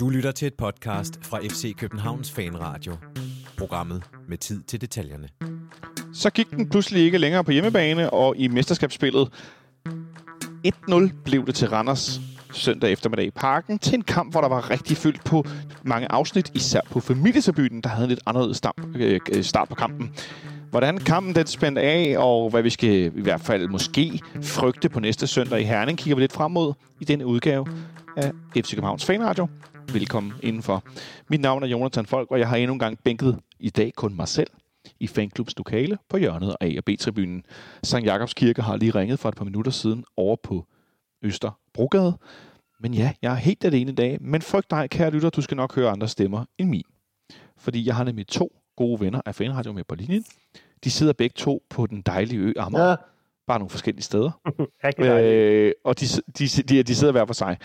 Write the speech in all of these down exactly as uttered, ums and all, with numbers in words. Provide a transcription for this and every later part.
Du lytter til et podcast fra F C Københavns Fanradio. Programmet med tid til detaljerne. Så gik den pludselig ikke længere på hjemmebane, og i mesterskabsspillet et nul blev det til Randers søndag eftermiddag i Parken, til en kamp, hvor der var rigtig fyldt på mange afsnit, især på familietribunen, der havde en lidt anderledes start på kampen. Hvordan kampen den spændte af, og hvad vi skal i hvert fald måske frygte på næste søndag i Herning, kigger vi lidt frem mod i denne udgave af F C Københavns Fanradio. Velkommen indenfor. Mit navn er Jonathan Folk, og jeg har endnu en gang bænket i dag kun mig selv i fanklubs lokale på hjørnet af A- og B-tribunen. Sankt Jakobs Kirke har lige ringet for et par minutter siden over på Østerbrogade. Men ja, jeg er helt alene i dag, men frygt dig, kære lytter, du skal nok høre andre stemmer end min. Fordi jeg har nemlig to gode venner af Fanradio med på linjen. De sidder begge to på den dejlige ø Amager. Ja. Bare nogle forskellige steder. øh, og de, de, de, de sidder hver for sig.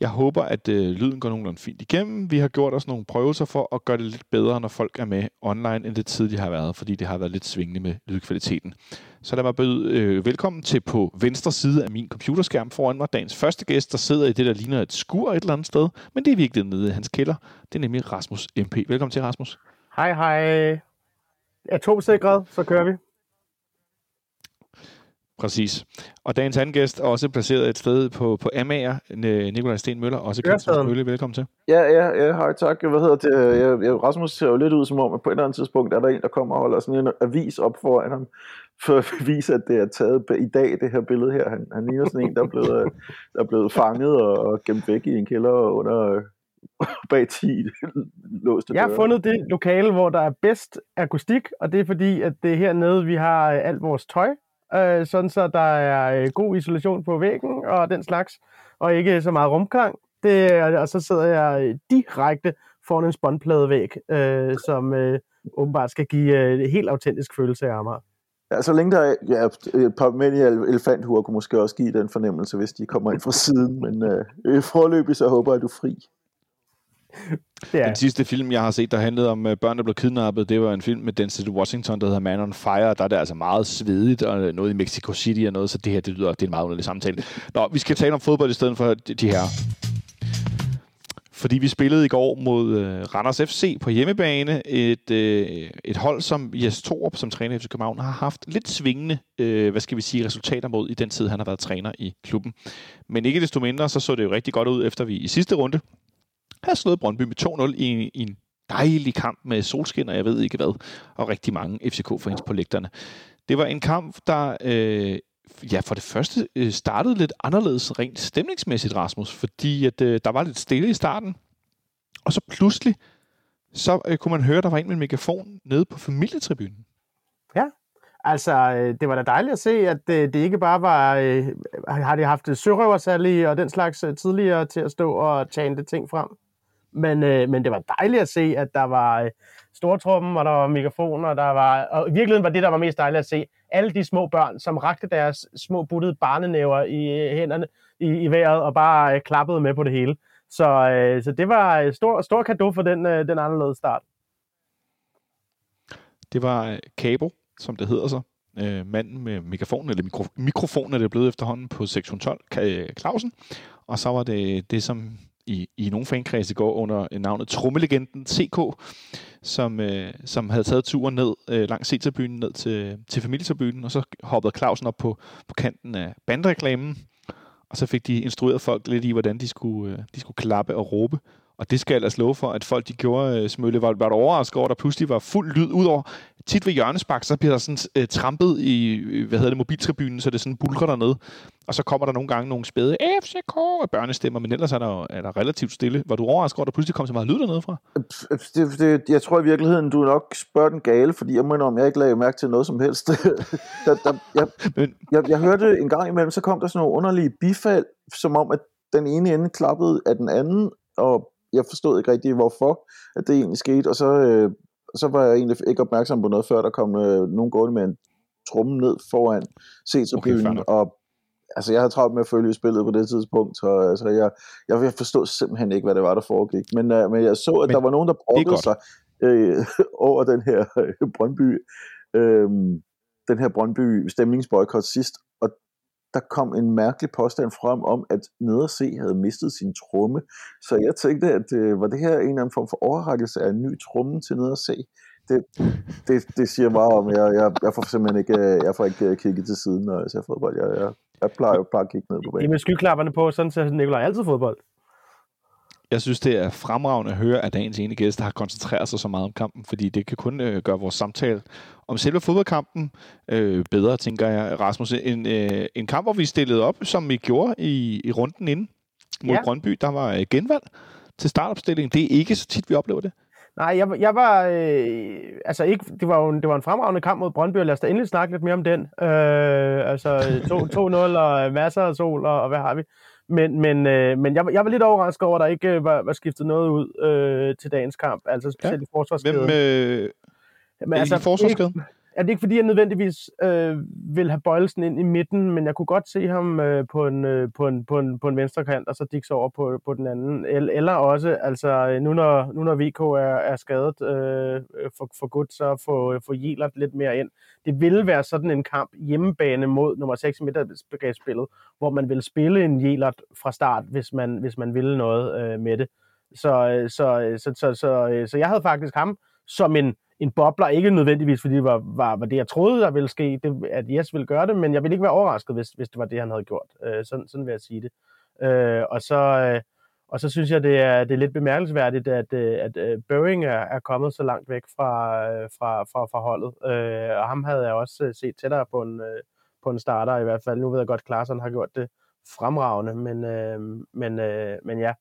Jeg håber, at øh, lyden går nogenlunde fint igennem. Vi har gjort os nogle prøvelser for at gøre det lidt bedre, når folk er med online, end det tidligere har været, fordi det har været lidt svingende med lydkvaliteten. Så lad mig byde øh, velkommen til på venstre side af min computerskærm foran mig dagens første gæst, der sidder i det, der ligner et skur et eller andet sted, men det er virkelig nede i hans kælder. Det er nemlig Rasmus M P. Velkommen til, Rasmus. Hej, hej. Atomsikret, så kører vi. Præcis. Og dagens anden gæst er også placeret et sted på, på Amager, Nikolaj Sten Møller, også kendt som Mølle. Velkommen til. Ja, ja, ja. Hej, tak. Hvad hedder det? Jeg, Rasmus ser jo lidt ud som om, at på et eller andet tidspunkt er der en, der kommer og holder sådan en avis op foran ham, for at vise, at det er taget i dag, det her billede her. Han, han ligner sådan en, der er blevet, der er blevet fanget og gemt væk i en kælder under bag ti låste døre. Jeg har fundet det lokale, hvor der er bedst akustik, og det er fordi, at det er hernede, vi har alt vores tøj. Øh, sådan så der er god isolation på væggen og den slags, og ikke så meget rumklang. Det, og så sidder jeg direkte foran en spåndpladevæg, øh, som øh, åbenbart skal give øh, en helt autentisk følelse af mig. Ja, så længe der er ja, et par mænd i elefanthuer, kunne måske også give den fornemmelse, hvis de kommer ind fra siden, men øh, forløbig så håber jeg, at du er fri. Ja. Den sidste film, jeg har set, der handlede om børn, der blev kidnappet, det var en film med Denzel Washington, der hedder Man on Fire. Der er det altså meget svedigt, og noget i Mexico City og noget, så det her, det lyder, det er en meget underlig samtale. Nå, vi skal tale om fodbold i stedet for de her. Fordi vi spillede i går mod Randers F C på hjemmebane. Et, et hold, som Jess Thorup, som træner i F C København, har haft lidt svingende, hvad skal vi sige, resultater mod i den tid, han har været træner i klubben. Men ikke desto mindre, så så det jo rigtig godt ud, efter vi i sidste runde har slået Brøndby med to nul i en, i en dejlig kamp med solskin, og jeg ved ikke hvad, og rigtig mange F C K-fans på lægterne. Det var en kamp, der øh, ja, for det første øh, startede lidt anderledes rent stemningsmæssigt, Rasmus, fordi at, øh, der var lidt stille i starten, og så pludselig så øh, kunne man høre, der var en med en megafon nede på familietribunen. Ja, altså øh, det var da dejligt at se, at øh, det ikke bare var, øh, har de haft sørøversærlige og den slags øh, tidligere til at stå og tjente ting frem. Men, øh, men det var dejligt at se, at der var øh, stortruppen, og der var mikrofoner, og der var, og i virkeligheden var det, der var mest dejligt at se. Alle de små børn, som rakte deres små buttede barnenæver i øh, hænderne i, i vejret, og bare øh, klappede med på det hele. Så, øh, så det var øh, stor, stor cadeau for den, øh, den anderledes start. Det var øh, Cabo, som det hedder så. Øh, manden med mikrofonen, eller mikro, mikrofonen er det blevet efterhånden på sektion tolv, øh, Clausen. Og så var det det, som I, i nogle fankredse går under navnet trommelegenden T K, som, øh, som havde taget turen ned øh, langs C-tribunen ned til, til familietribunen, og så hoppede Clausen op på, på kanten af bandreklamen, og så fik de instrueret folk lidt i, hvordan de skulle, øh, de skulle klappe og råbe. Og det skal jeg ellers love for, at folk de gjorde, øh, Smølle, var, var der overrasket over, der pludselig var fuld lyd udover. Tit ved hjørnespark, så bliver der sådan øh, trampet i, hvad hedder det, mobiltribunen, så det sådan bulker dernede. Og så kommer der nogle gange nogle spæde F C K og børnestemmer, men ellers er der, er der relativt stille. Var du overrasket over, at der pludselig kom så meget lyd dernede fra? Det, det, jeg tror i virkeligheden, du nok spørger den gale, fordi jeg mener, om jeg ikke lagde mærke til noget som helst. der, der, jeg, men... jeg, jeg hørte en gang imellem, så kom der sådan nogle underlige bifald, som om, at den ene ende klappede af den anden, og jeg forstod ikke rigtig, hvorfor at det egentlig skete, og så, øh, så var jeg egentlig ikke opmærksom på noget, før der kom øh, nogen gående med en trumme ned foran C-tribunen, okay, og altså, jeg havde travlt med at følge spillet på det tidspunkt, så altså, jeg, jeg forstod simpelthen ikke, hvad det var, der foregik, men, øh, men jeg så, at men, der var nogen, der brokkede sig øh, over den her øh, Brøndby, øh, den her Brøndby stemningsboykot sidst, og der kom en mærkelig påstand frem om, at Nederse havde mistet sin tromme. Så jeg tænkte, at øh, var det her en eller anden form for overraskelse af en ny tromme til Nederse? Det, det, det siger meget om, jeg, jeg, jeg får simpelthen ikke, jeg får ikke kigget til siden, når jeg ser fodbold. Jeg, jeg, jeg plejer jo bare at kigge ned på banen. Jamen skyklapperne på, sådan ser Nikolaj altid fodbold. Jeg synes, det er fremragende at høre, at dagens ene gæst har koncentreret sig så meget om kampen, fordi det kan kun øh, gøre vores samtale om selve fodboldkampen øh, bedre, tænker jeg, Rasmus. En, øh, en kamp, hvor vi stillede op, som vi gjorde i, i runden inden mod ja. Brøndby. Der var øh, genvalg til startopstillingen. Det er ikke så tit, vi oplever det. Nej, jeg, jeg var... Øh, altså, ikke, det, var jo en, det var en fremragende kamp mod Brøndby, og lad os da endelig snakke lidt mere om den. Øh, altså, to nul og masser af sol, og, og hvad har vi? Men, men, øh, men jeg, jeg var lidt overrasket over, at der ikke øh, var, var skiftet noget ud øh, til dagens kamp. Altså specielt ja. i forsvarskæden. Hvem øh, Jamen, er altså, i forsvarskæden? Ikke, er det ikke fordi, jeg nødvendigvis øh, vil have Bøjlesen ind i midten, men jeg kunne godt se ham øh, på, en, øh, på, en, på, en, på en venstre kant, og så Diks over på, på den anden. Eller, eller også, altså nu når, nu når V K er, er skadet øh, for, for godt, så få, få Jelert lidt mere ind. Det ville være sådan en kamp hjemmebane mod nummer seks i midterspillet, hvor man ville spille en Jelert fra start, hvis man, hvis man ville noget øh, med det. Så, så, så, så, så, så jeg havde faktisk ham som en En bobler, ikke nødvendigvis, fordi det var, var, var det, jeg troede, der ville ske, det, at Jess ville gøre det, men jeg ville ikke være overrasket, hvis, hvis det var det, han havde gjort. Øh, sådan, sådan vil jeg sige det. Øh, og, så, øh, og så synes jeg, det er, det er lidt bemærkelsesværdigt, at, at, at Børing er, er kommet så langt væk fra, fra, fra, fra holdet. Øh, og ham havde jeg også set tættere på en, på en starter i hvert fald. Nu ved jeg godt, at Klarsson har gjort det fremragende, men, øh, men, øh, men ja.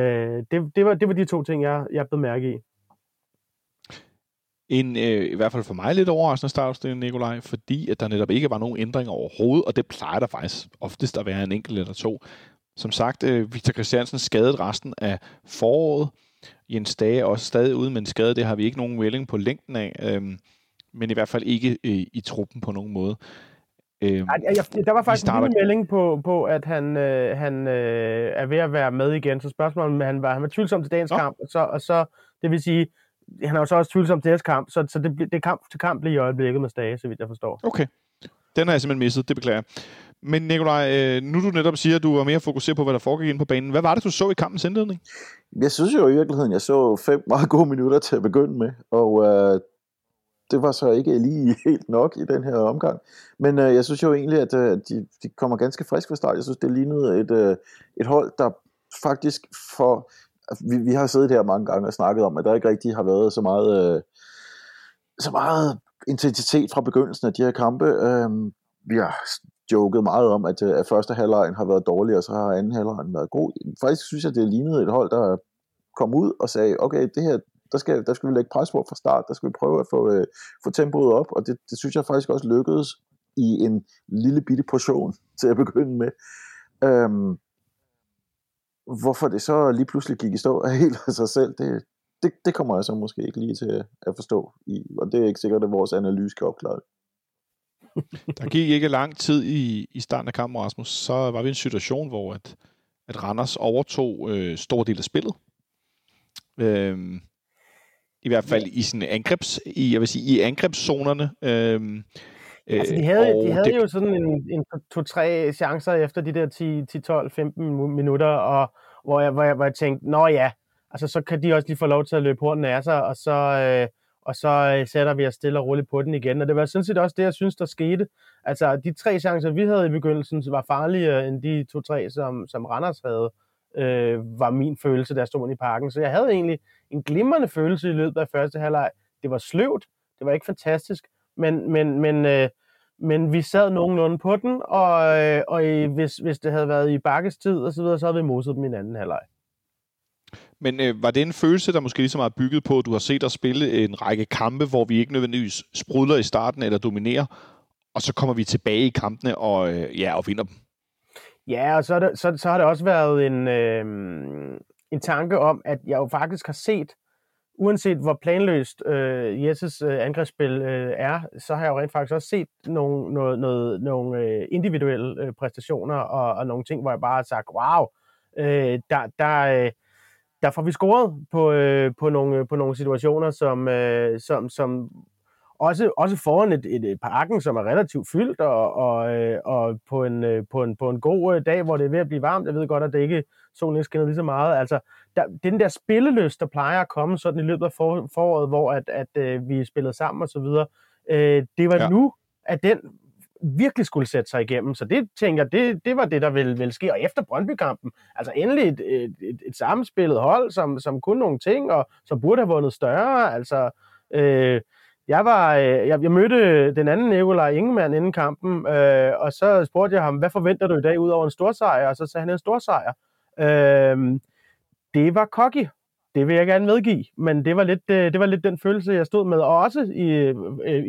Øh, det, det, var, det var de to ting, jeg, jeg blev mærke i. En øh, i hvert fald for mig lidt overraskende startopstilling, Nikolaj, fordi at der netop ikke var nogen ændringer overhovedet, og det plejer der faktisk oftest at være en enkelt eller to. Som sagt, øh, Victor Christiansen skadede resten af foråret. Jens Dage er også stadig ude, men skade, det har vi ikke nogen melding på længden af, øh, men i hvert fald ikke øh, i truppen på nogen måde. Øh, Nej, jeg, der var faktisk starter... en melding på, på at han, øh, han øh, er ved at være med igen, så spørgsmålet om han var, han var tvivlsom til dagens Nå. kamp, og så, og så det vil sige, han er jo så også tvivlsom til deres kamp, så, så det, det kamp til kamp bliver i øjeblikket med Stage, så vidt jeg forstår. Okay. Den har jeg simpelthen misset, det beklager jeg. Men Nikolaj, nu du netop siger, at du var mere fokuseret på, hvad der foregik inde på banen. Hvad var det, du så i kampens indledning? Jeg synes jo i virkeligheden, jeg så fem meget gode minutter til at begynde med, og øh, det var så ikke lige helt nok i den her omgang. Men øh, jeg synes jo egentlig, at øh, de, de kommer ganske frisk fra start. Jeg synes, det lignede et, øh, et hold, der faktisk for... Vi, vi har siddet her mange gange og snakket om, at der ikke rigtig har været så meget, øh, så meget intensitet fra begyndelsen af de her kampe. Øh, vi har joket meget om, at, at første halvlejen har været dårlig, og så har anden halvlejen været god. Faktisk synes jeg, det lignede et hold, der kom ud og sagde, okay, det her, der, skal, der skal vi lægge pres på fra start, der skal vi prøve at få, øh, få tempoet op, og det, det synes jeg faktisk også lykkedes i en lille bitte portion til at begynde med. Øh, Hvorfor det så lige pludselig gik i stå af helt af sig selv, det, det, det kommer jeg så måske ikke lige til at forstå i, og det er ikke sikkert, at vores analyse kan opklare. Der gik ikke lang tid i, i starten af kampen, Rasmus, så var vi i en situation, hvor at, at Randers overtog øh, stor del af spillet. Øhm, I hvert fald i sådan angrebs, i, jeg vil sige, i angrebszonerne. Øhm, Altså, de havde, de havde det... jo sådan en, en to-tre chancer efter de der ti tolv femten minutter, og hvor jeg, hvor jeg, hvor jeg tænkte, nå ja, altså så kan de også lige få lov til at løbe hornen af sig, og så, øh, og så sætter vi os stille og roligt på den igen. Og det var sådan set også det, jeg synes, der skete. Altså, de tre chancer, vi havde i begyndelsen, var farligere end de to-tre, som, som Randers havde, øh, var min følelse, der stod i parken. Så jeg havde egentlig en glimrende følelse i løbet af første halvleg. Det var sløvt, det var ikke fantastisk, Men, men, men, øh, men vi sad nogenlunde på den, og, øh, og i, hvis, hvis det havde været i Bakkes tid og så videre, så havde vi moset dem i en anden halvleg. Men øh, var det en følelse, der måske lige så meget bygget på, at du har set os spille en række kampe, hvor vi ikke nødvendigvis sprudler i starten eller dominerer, og så kommer vi tilbage i kampene og, øh, ja, og vinder dem? Ja, og så, det, så, så har det også været en, øh, en tanke om, at jeg jo faktisk har set, uanset hvor planløst øh, Jesses øh, angrebsspil øh, er, så har jeg jo rent faktisk også set nogle, noget, noget, nogle individuelle øh, præstationer og, og nogle ting, hvor jeg bare har sagt, wow, øh, der, der, øh, der får vi scoret på, øh, på, nogle, på nogle situationer, som, øh, som, som, Også, også foran et, et, et parken, som er relativt fyldt, og, og, og på, en, på, en, på en god dag, hvor det er ved at blive varmt. Jeg ved godt, at det ikke, solen ikke skinner lige så meget. Altså, der, den der spillelyst, der plejer at komme sådan i løbet af for, foråret, hvor at, at, at vi spillede sammen og så videre, øh, det var ja. nu, at den virkelig skulle sætte sig igennem. Så det, tænker jeg, det, det var det, der ville, ville ske. Og efter Brøndby-kampen, altså endelig et, et, et, et sammenspillet hold, som, som kunne nogle ting, og som burde have vundet større. Altså... Øh, Jeg, var, jeg, jeg mødte den anden Nikolaj Ingemann inden kampen, øh, og så spurgte jeg ham, hvad forventer du i dag ud over en storsejr? Og så sagde han en storsejr. Øh, det var cocky. Det vil jeg gerne medgive, men det var, lidt, det var lidt den følelse, jeg stod med, og også i,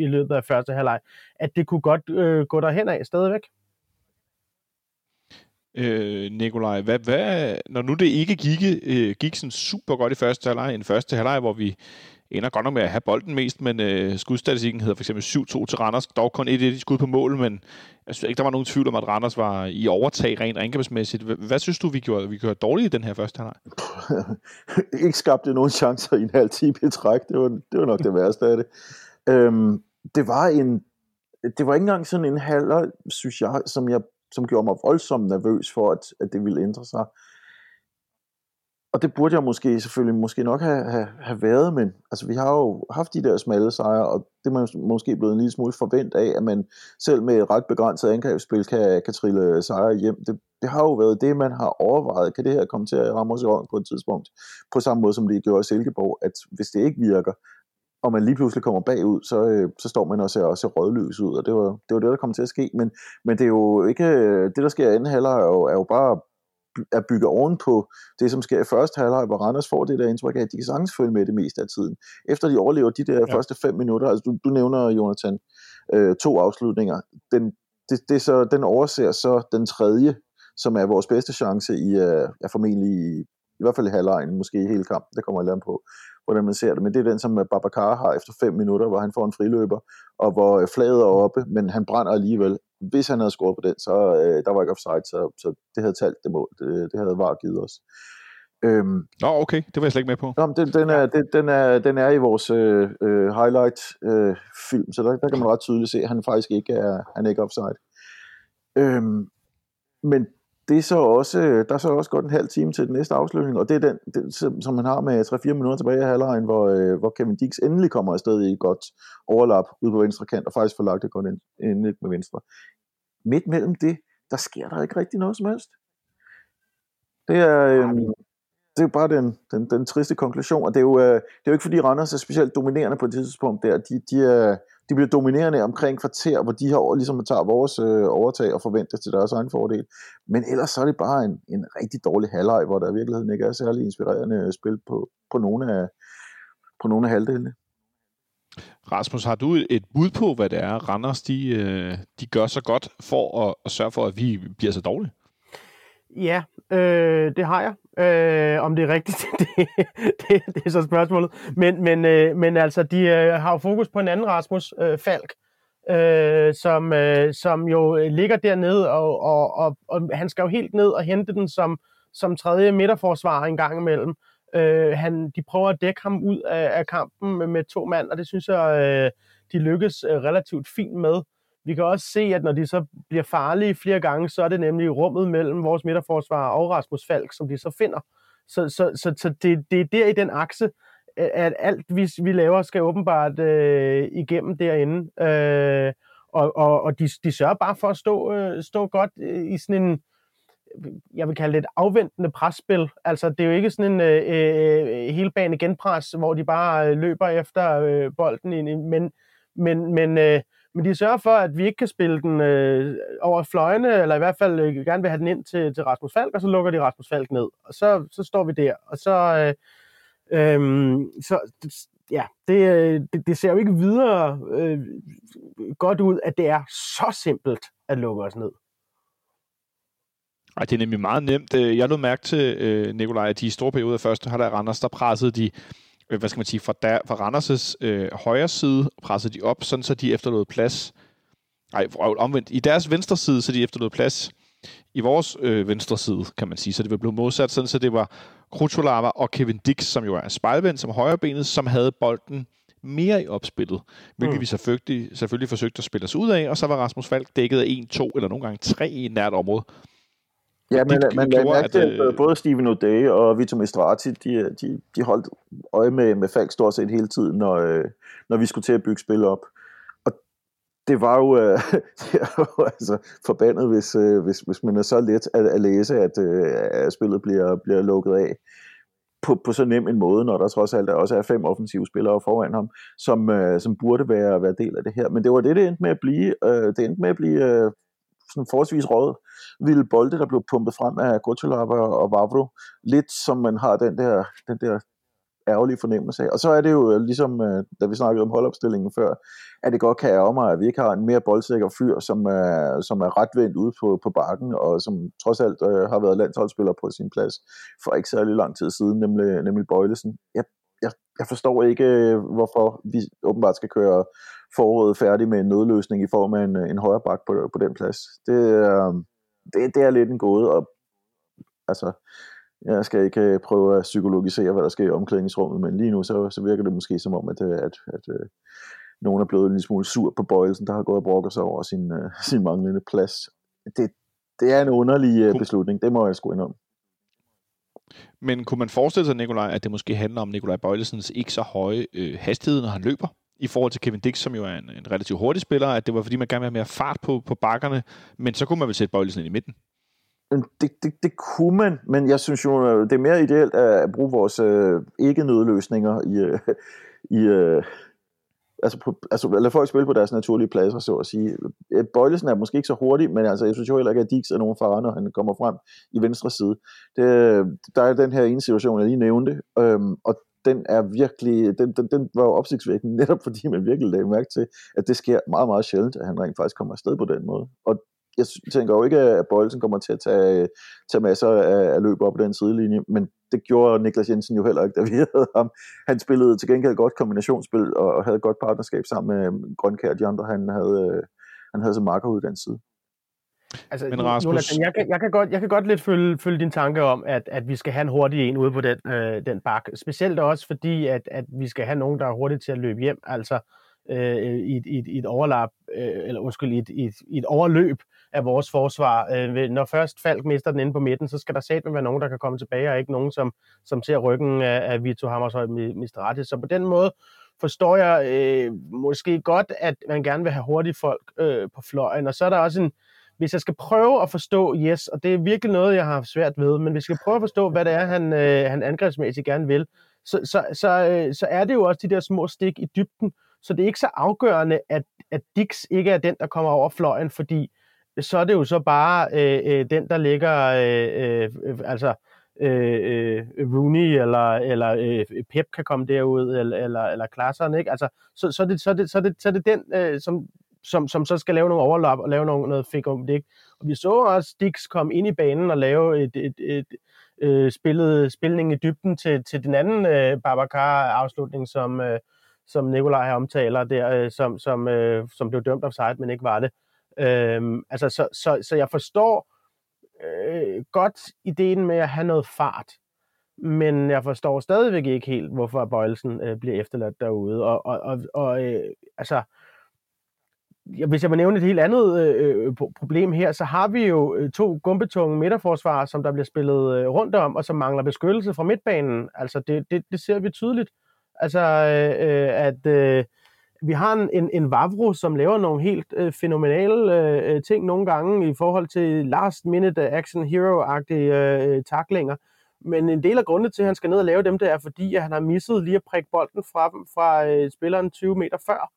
i løbet af første halvleg, at det kunne godt øh, gå derhen af stadigvæk. Øh, Nikolaj, hvad, hvad, når nu det ikke gik, øh, gik sådan super godt i første halvleg, en første halvleg, hvor vi ender godt nok med at have bolden mest, men øh, skudstatistikken hedder for eksempel syv to til Randers, dog kun et et i skud på mål, men jeg synes ikke, der var nogen tvivl om, at Randers var i overtag rent angrebsmæssigt. Hvad synes du, vi gjorde, vi gjorde dårligt i den her første halvleg? Ikke skabte nogen chancer i en halv time i træk, det var, det var nok det værste af det. Øhm, det var en, det var ikke engang sådan en halvleg, synes jeg, som jeg, som gjorde mig voldsomt nervøs for, at, at det ville ændre sig. Og det burde jeg måske selvfølgelig måske nok have, have, have været, men altså, vi har jo haft de der smalle sejre, og det er man måske blevet en lille smule forvent af, at man selv med et ret begrænset angrebsspil kan, kan trille sejre hjem. Det, det har jo været det, man har overvejet. Kan det her komme til at ramme os i øjen på et tidspunkt? På samme måde, som det gjorde i Silkeborg, at hvis det ikke virker, og man lige pludselig kommer bagud, så, så står man også og ser rødløs ud, og det var det, var det der kom til at ske. Men, men det er jo ikke... Det, der sker i anden halvleg, er, er jo bare... at bygge ovenpå det, som sker i første halvleg, hvor Randers får det der indtryk af, at de kan sagtens følge med det meste af tiden. Efter de overlever de der ja. første fem minutter, altså du, du nævner, Jonathan, øh, to afslutninger. Den, det, det så, den overser så den tredje, som er vores bedste chance i, øh, er formentlig i, i hvert fald i halvlegen, måske i hele kampen, det kommer jeg lade på, hvordan man ser det. Men det er den, som Babacar har efter fem minutter, hvor han får en friløber, og hvor flaget er oppe, men han brænder alligevel. Hvis han havde scoret på den, så øh, der var ikke offside, så, så det havde talt det mål. Det, det havde V A R givet os. Øhm, Nå, okay. Det var jeg slet ikke med på. Nå, men den, den, er, den, den, er, den er i vores øh, highlight-film, øh, så der, der kan man ret tydeligt se, at han faktisk ikke er, han er ikke offside. Øhm, men det er så også, der er så også godt en halv time til den næste afslutning, og det er den, den som man har med tre fire minutter tilbage i halvlejen, hvor, øh, hvor Kevin Diks endelig kommer afsted i et godt overlap ude på venstre kant, og faktisk får lagt det kun ind, ind med venstre. Midt mellem det, der sker der ikke rigtig noget som helst. Det er, øh, det er bare den, den, den triste konklusion, og det er, jo, øh, det er jo ikke fordi Randers er specielt dominerende på det tidspunkt der, de, de er... De bliver dominerende omkring kvarter, hvor de har ligesom tager vores øh, overtag og forventes til deres egen fordel. Men ellers så er det bare en, en rigtig dårlig halvleg, hvor der i virkeligheden ikke er særlig inspirerende spil på, på nogle af, på nogle af halvdelene. Rasmus, har du et bud på, hvad det er, Randers de, de gør så godt for at, at sørge for, at vi bliver så dårlige? Ja, øh, det har jeg. Øh, om det er rigtigt, det, det, det er så spørgsmålet. Men, men, øh, men altså, de øh, har jo fokus på en anden Rasmus øh, Falk, øh, som, øh, som jo ligger dernede, og, og, og, og han skal jo helt ned og hente den som, som tredje midterforsvarer en gang imellem. Øh, han, de prøver at dække ham ud af, af kampen med, med to mand, og det synes jeg, øh, de lykkes øh, relativt fint med. Vi kan også se, at når de så bliver farlige flere gange, så er det nemlig rummet mellem vores midterforsvarer og Rasmus Falk, som de så finder. Så, så, så, så det, det er der i den akse, at alt vi, vi laver skal åbenbart øh, igennem derinde. Øh, og og, og de, de sørger bare for at stå, øh, stå godt i sådan en, jeg vil kalde det et afventende presspil. Altså det er jo ikke sådan en øh, helbane genpres, hvor de bare løber efter øh, bolden, men, men, men øh, Men de sørger for, at vi ikke kan spille den øh, over fløjene, eller i hvert fald øh, gerne vil have den ind til, til Rasmus Falk, og så lukker de Rasmus Falk ned. Og så, så står vi der. Og så, øh, øh, så ja, det, det, det ser jo ikke videre øh, godt ud, at det er så simpelt at lukke os ned. Ej, det er nemlig meget nemt. Jeg lod mærke til, øh, Nikolaj, at de store perioder af første halvleg Randers, der pressede de hvad skal man sige, fra, der, fra Randers' øh, højre side pressede de op, sådan så de efterlod plads. Nej, omvendt. I deres venstre side, så de efterlod plads i vores øh, venstre side, kan man sige. Så det blev modsat, sådan så det var Kutulava og Kevin Diks, som jo er spejlvendt som højrebenet, som havde bolden mere i opspillet, hvilket mm. vi selvfølgelig, selvfølgelig forsøgte at spille os ud af, og så var Rasmus Falk dækket af en, to eller nogle gange tre i nært område. Ja, men det, man lagde mærke til, at både Steven O'Day og Vito Mistrati, de, de, de holdt øje med, med Falk stort set hele tiden, når, når vi skulle til at bygge spil op. Og det var jo, øh, det var jo altså forbandet, hvis, øh, hvis, hvis man er så let at, at læse, at, øh, at spillet bliver, bliver lukket af på, på så nem en måde, når der trods alt også er fem offensive spillere foran ham, som, øh, som burde være, være del af det her. Men det var det, det endte med at blive. Øh, det endte med at blive... Øh, sådan forholdsvis rød, vilde bolde, der blev pumpet frem af Kutulava og Vavro, lidt som man har den der, den der ærgerlige fornemmelse af. Og så er det jo ligesom, da vi snakkede om holdopstillingen før, at det godt kan ærge mig, at vi ikke har en mere boldsikker fyr, som er, som er ret vendt ude på, på bakken, og som trods alt øh, har været landsholdsspiller på sin plads for ikke særlig lang tid siden, nemlig, nemlig Bøjlesen. Jeg, jeg, jeg forstår ikke, hvorfor vi åbenbart skal køre foråret færdig med en nødløsning i form af en, en højre bak på, på den plads. Det, det, det er lidt en gåde, og altså, jeg skal ikke prøve at psykologisere, hvad der sker i omklædningsrummet, men lige nu, så, så virker det måske som om, at, at, at, at nogen er blevet en lille smule sur på Bøjlesen, der har gået og brokker sig over sin, uh, sin manglende plads. Det, det er en underlig uh, beslutning, det må jeg sgu indrømme. Men kunne man forestille sig, Nikolaj, at det måske handler om Nikolaj Bøjlesens ikke så høje øh, hastighed, når han løber? I forhold til Kevin Diks, som jo er en, en relativt hurtig spiller, at det var fordi, man gerne ville have mere fart på, på bakkerne, men så kunne man vel sætte Bøjlesen ind i midten? Det, det, det kunne man, men jeg synes jo, det er mere ideelt at bruge vores øh, ikke-nødløsninger i... Øh, i øh, altså, på, altså lad folk spille på deres naturlige pladser, så at sige. Bøjlesen er måske ikke så hurtig, men altså, jeg synes jo heller ikke, at Diks er nogen fare, når han kommer frem i venstre side. Det, der er den her ene situation, jeg lige nævnte, øh, og den er virkelig, den, den, den var jo opsigtsvækkende, netop fordi man virkelig lagde mærke til, at det sker meget, meget sjældent, at han rent faktisk kommer afsted på den måde. Og jeg tænker jo ikke, at Bøjlesen kommer til at tage, tage masser af, af løb op på den sidelinje, men det gjorde Niklas Jensen jo heller ikke, da vi havde ham. Han spillede til gengæld godt kombinationsspil, og havde et godt partnerskab sammen med Grønkær og de andre, han havde, han havde som marker ud den side. Altså, men Rasmus... jeg, kan, jeg, kan godt, jeg kan godt lidt følge, følge din tanke om, at, at vi skal have en hurtig en ude på den, øh, den bak. Specielt også fordi, at, at vi skal have nogen, der er hurtigt til at løbe hjem, altså øh, i, i, i et overlap, øh, eller undskyld, i et, i, et, i et overløb af vores forsvar. Øh, når først Falk mister den inde på midten, så skal der satme være nogen, der kan komme tilbage, og ikke nogen, som, som ser ryggen af, af Vito Hammershøj Mistrati. Så på den måde forstår jeg øh, måske godt, at man gerne vil have hurtige folk øh, på fløjen, og så er der også en... Hvis jeg skal prøve at forstå Jess, og det er virkelig noget, jeg har haft svært ved, men hvis jeg skal prøve at forstå, hvad det er, han, øh, han angrebsmæssigt gerne vil, så, så, så, øh, så er det jo også de der små stik i dybden, så det er ikke så afgørende, at, at Diks ikke er den, der kommer over fløjen, fordi så er det jo så bare øh, den, der ligger, øh, øh, altså øh, øh, Rooney eller, eller øh, Pep kan komme derud, eller, eller, eller klasserne, ikke? Altså, så, så, er det, så, er det, så, er det, så er det den, øh, som... Som, som så skal lave nogle overlap og lave nogle, noget fik om det. Og vi så også Diks komme ind i banen og lave et, et, et, et, et spillet, spilning i dybden til, til den anden øh, Babacar-afslutning, som, øh, som Nikolaj her omtaler, der, øh, som, som, øh, som blev dømt offside, men ikke var det. Øh, altså, så, så, så jeg forstår øh, godt ideen med at have noget fart, men jeg forstår stadigvæk ikke helt, hvorfor Bøjlesen øh, bliver efterladt derude. Og, og, og, og øh, altså... Hvis jeg vil nævne et helt andet øh, problem her, så har vi jo to gumpetunge midterforsvarer, som der bliver spillet øh, rundt om, og som mangler beskyttelse fra midtbanen. Altså, det, det, det ser vi tydeligt. Altså, øh, at øh, vi har en, en, en Vavro, som laver nogle helt øh, fænomenale øh, ting nogle gange i forhold til last-minute action-hero-agtige øh, taklinger. Men en del af grundet til, at han skal ned og lave dem, det er, fordi at han har misset lige at prikke bolden fra, fra øh, spilleren tyve meter før.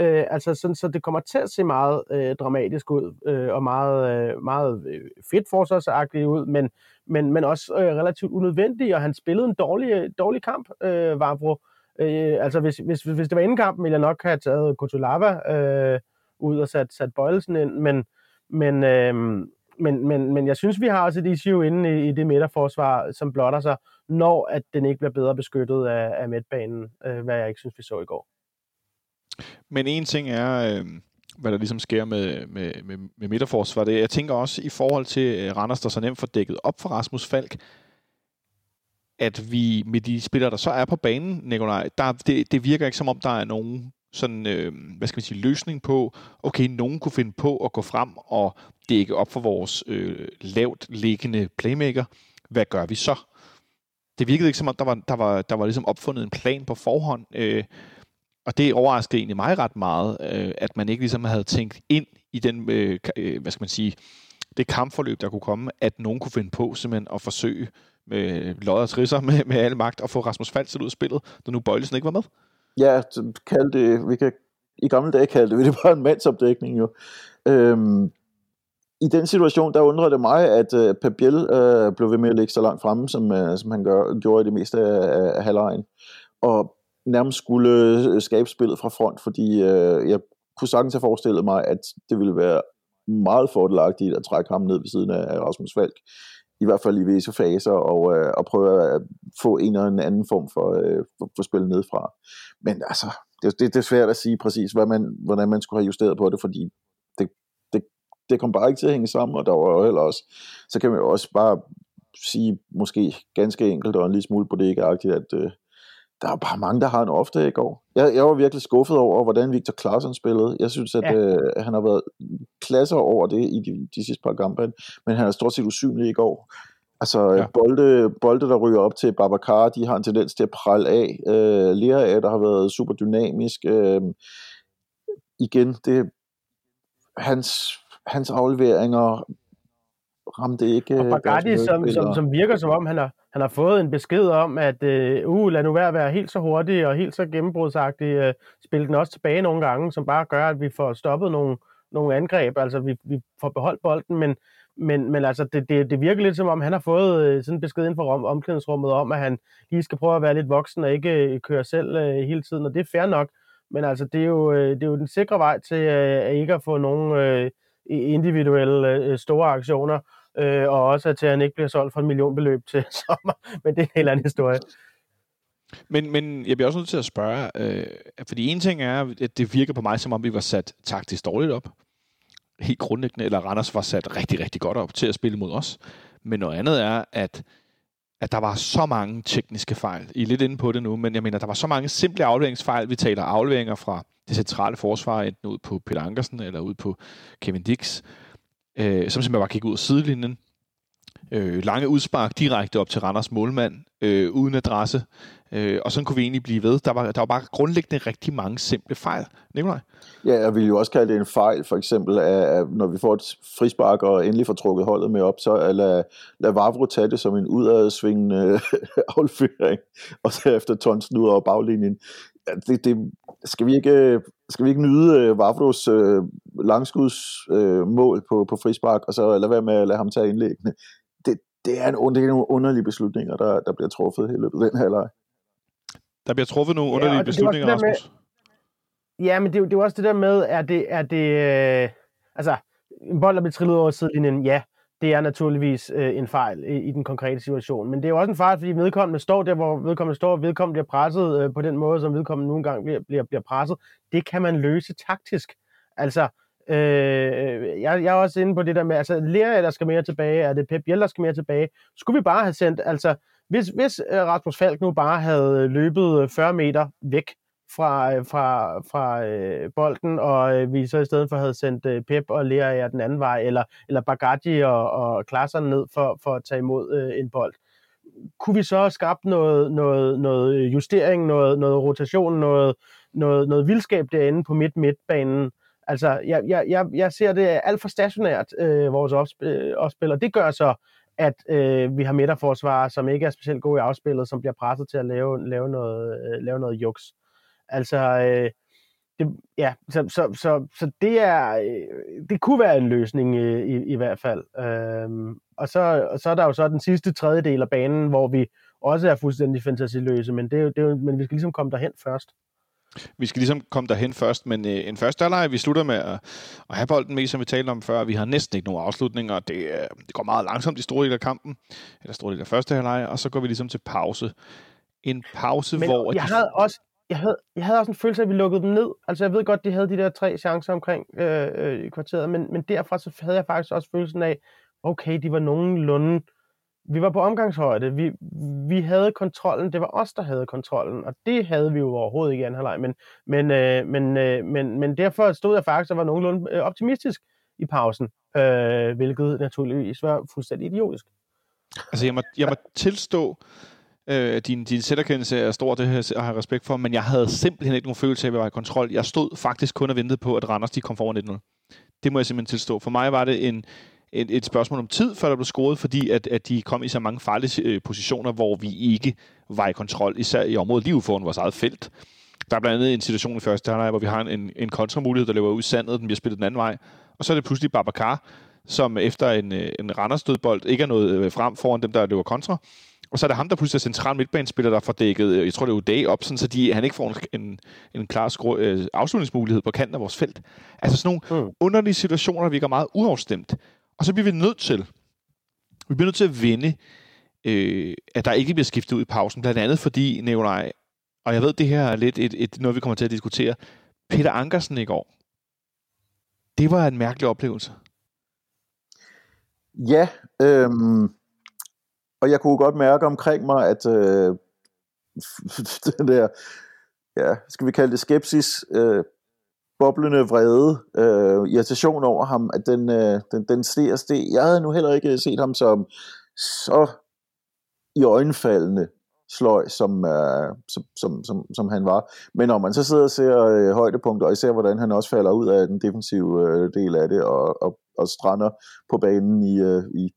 Øh, altså sådan, så det kommer til at se meget øh, dramatisk ud øh, og meget, øh, meget fedt forsvarsagtigt ud, men, men, men også øh, relativt unødvendigt, og han spillede en dårlig, dårlig kamp, øh, Vavro. Øh, altså hvis, hvis, hvis det var inden kampen, ville jeg nok have taget Kutulava øh, ud og sat, sat Bøjlesen ind, men, men, øh, men, men, men jeg synes, vi har også et issue inde i, i det midterforsvar, som blotter sig, når at den ikke bliver bedre beskyttet af, af midtbanen, øh, hvad jeg ikke synes, vi så i går. Men en ting er, øh, hvad der ligesom sker med, med, med, med midterforsvar. Det, jeg tænker også i forhold til øh, Randers, der så nemt får dækket op for Rasmus Falk, at vi med de spillere, der så er på banen, Nikolaj, der, det, det virker ikke som om, der er nogen sådan, øh, hvad skal vi sige, løsning på, okay, nogen kunne finde på at gå frem, og det er ikke op for vores øh, lavt liggende playmaker. Hvad gør vi så? Det virkede ikke som om, der var, der var, der var ligesom opfundet en plan på forhånd, øh, og det overraskede egentlig mig ret meget, øh, at man ikke ligesom havde tænkt ind i den, øh, hvad skal man sige, det kampforløb, der kunne komme, at nogen kunne finde på simpelthen at forsøge med lodder og trisser med, med alle magt at få Rasmus Falk til ud af spillet, når nu Bøjlesen ikke var med. Ja, kaldte, vi kan i gamle dage kaldte vi det bare en mandsopdækning jo. Øhm, I den situation, der undrede det mig, at øh, Pep Bjel øh, blev ved med at ligge så langt fremme, som, øh, som han gør, gjorde i det meste af, af halvlejen. Og nærmest skulle skabe spillet fra front, fordi øh, jeg kunne sagtens have forestillet mig, at det ville være meget fordelagtigt at trække ham ned ved siden af Rasmus Falk, i hvert fald i visse faser, og, øh, og prøve at få en eller anden form for, øh, for, for spil nedfra. Men altså, det, det, det er svært at sige præcis, hvad man, hvordan man skulle have justeret på det, fordi det, det, det kom bare ikke til at hænge sammen, og der var jo heller også, så kan man jo også bare sige, måske ganske enkelt og en lille smule bodega-agtigt, at øh, der er bare mange, der har en ofte i går. Jeg, jeg var virkelig skuffet over, hvordan Victor Claesson spillede. Jeg synes, at ja. øh, han har været klasser over det i de, de sidste par kampe, men han er stort set usynlig i går. Altså, ja. bolde, bolde, der ryger op til Babacar, de har en tendens til at prelle af. Øh, Lea, der har været super dynamisk. Øh, igen, det hans, hans afleveringer ramte ikke. Og Bacardi, som, som, som virker som om, han har Han har fået en besked om, at øh, uh, lad nu være at være helt så hurtig og helt så gennembrudsagtig. Øh, spille den også tilbage nogle gange, som bare gør, at vi får stoppet nogle, nogle angreb. Altså, vi, vi får beholdt bolden, men, men, men altså, det, det, det virker lidt som om, han har fået øh, sådan en besked inden for omklædningsrummet om, at han lige skal prøve at være lidt voksen og ikke øh, køre selv øh, hele tiden, og det er fair nok. Men altså, det er jo, øh, det er jo den sikre vej til øh, at ikke at få nogle øh, individuelle øh, store aktioner. Øh, og også at han ikke bliver solgt for en millionbeløb til sommer, men det er en helt anden historie. Men, men jeg bliver også nødt til at spørge, øh, fordi en ting er, at det virker på mig, som om vi var sat taktisk dårligt op, helt grundlæggende, eller Randers var sat rigtig, rigtig godt op til at spille mod os, men noget andet er, at, at der var så mange tekniske fejl. I er lidt inde på det nu, men jeg mener, der var så mange simple afleveringsfejl. Vi taler afleveringer fra det centrale forsvar, enten ud på Peter Ankersen eller ud på Kevin Diks, Øh, som simpelthen bare gik ud af sidelinjen. Øh, lange udspark direkte op til Randers målmand, øh, uden adresse. Øh, og sådan kunne vi egentlig blive ved. Der var, der var bare grundlæggende rigtig mange simple fejl. Nikolaj? Ja, jeg vil jo også kalde det en fejl, for eksempel, at når vi får et frispark og endelig får trukket holdet med op, så lad, lad Vavro tage det som en udadsvingende aflevering, og så efter tonsen ud over baglinjen. Ja, det, det skal vi ikke... Skal vi ikke nyde øh, Vavros øh, langskudsmål øh, på, på frispark, og så lade være med at lade ham tage indlæggene? Det, det, er, en, det er nogle underlige beslutninger, der, der bliver truffet i løbet af den halvleg. Der bliver truffet nogle underlige ja, beslutninger, det det Rasmus? Med, ja, men det, det er også det der med, er det... Er det øh, altså, en bold, der bliver trillet over sidelinjen, ja, det er naturligvis øh, en fejl i, i den konkrete situation. Men det er jo også en fejl, fordi vedkommende står der, hvor vedkommende står, og vedkommende bliver presset øh, på den måde, som vedkommende nogle gange bliver, bliver, bliver presset. Det kan man løse taktisk. Altså, øh, jeg, jeg er også inde på det der med, altså, Lea, der skal mere tilbage, er det Pep Bjel, der skal mere tilbage? Skulle vi bare have sendt, altså, hvis, hvis Rasmus Falk nu bare havde løbet fyrre meter væk fra, fra, fra øh, bolden, og øh, vi så i stedet for havde sendt øh, Pep og Lea den anden vej, eller, eller Bagardi og, og Klasserne ned for, for at tage imod øh, en bold. Kunne vi så skabe noget, noget, noget justering, noget, noget rotation, noget, noget, noget vildskab derinde på midt-midtbanen? Altså, jeg, jeg, jeg ser det alt for stationært, øh, vores opspil, og det gør så, at øh, vi har midterforsvarer, som ikke er specielt gode i afspillet, som bliver presset til at lave, lave, noget, øh, lave noget juks. Altså, øh, det, ja, så, så, så, så det er, øh, det kunne være en løsning øh, i, i hvert fald. Øh, og, så, og så er der jo så den sidste tredjedel af banen, hvor vi også er fuldstændig fantasiløse, men, det er jo, det er jo, men vi skal ligesom komme derhen først. Vi skal ligesom komme derhen først, men øh, en første halvleg, vi slutter med at, at have bolden med, som vi talte om før. Vi har næsten ikke nogen afslutninger, og det, øh, det går meget langsomt i store del af kampen, eller store del af første halvleg, og så går vi ligesom til pause. En pause, men hvor... Jeg de... havde også... Jeg havde, jeg havde også en følelse af, at vi lukkede dem ned. Altså, jeg ved godt, de havde de der tre chancer omkring øh, øh, kvarteret, men, men derfra så havde jeg faktisk også følelsen af, okay, de var nogenlunde vi var på omgangshøjde, vi, vi havde kontrollen, det var os, der havde kontrollen, og det havde vi jo overhovedet ikke i anden halvleg, men, men, øh, men, øh, men, men derfor stod jeg faktisk og var nogenlunde optimistisk i pausen, øh, hvilket naturligvis var fuldstændig idiotisk. Altså jeg må, jeg må tilstå, øh, din, din sætterkendelse er stor, det her, og har respekt for, men jeg havde simpelthen ikke nogen følelse af, at vi var i kontrol. Jeg stod faktisk kun og ventede på, at Randers de kom foran et nul. Det må jeg simpelthen tilstå. For mig var det en Et, et spørgsmål om tid, før der blev scoret, fordi at, at de kom i så mange farlige øh, positioner, hvor vi ikke var i kontrol, især i området lige foran vores eget felt. Der er blandt andet en situation i første halvleg, hvor vi har en, en kontramulighed, der løber ud i sandet, den bliver spillet den anden vej, og så er det pludselig Babacar, som efter en, en Randers-dødbold ikke er nået frem foran dem, der løber kontra, og så er det ham, der pludselig er central midtbanespiller, der får dækket, jeg tror det er O'Day op, sådan, så de, han ikke får en, en klar skru, øh, afslutningsmulighed på kanten af vores felt. Altså sådan nogle mm. underlige situationer, der virker meget uafstemt. Og så bliver vi nødt til, vi bliver nødt til at vinde, øh, at der ikke bliver skiftet ud i pausen, blandt andet fordi Nikolaj, og jeg ved, det her er lidt et, et, noget, vi kommer til at diskutere, Peter Ankersen i går. Det var en mærkelig oplevelse. Ja, øhm, og jeg kunne godt mærke omkring mig, at øh, den der, ja, skal vi kalde det skepsis, øh, boblende vrede, øh, irritation over ham, at den, øh, den, den steg og steg. Jeg havde nu heller ikke set ham som så i øjenfaldende sløj, som, øh, som, som, som, som han var. Men når man så sidder og ser øh, højdepunkter, og især hvordan han også falder ud af den defensive øh, del af det, og, og, og strander på banen i, øh, i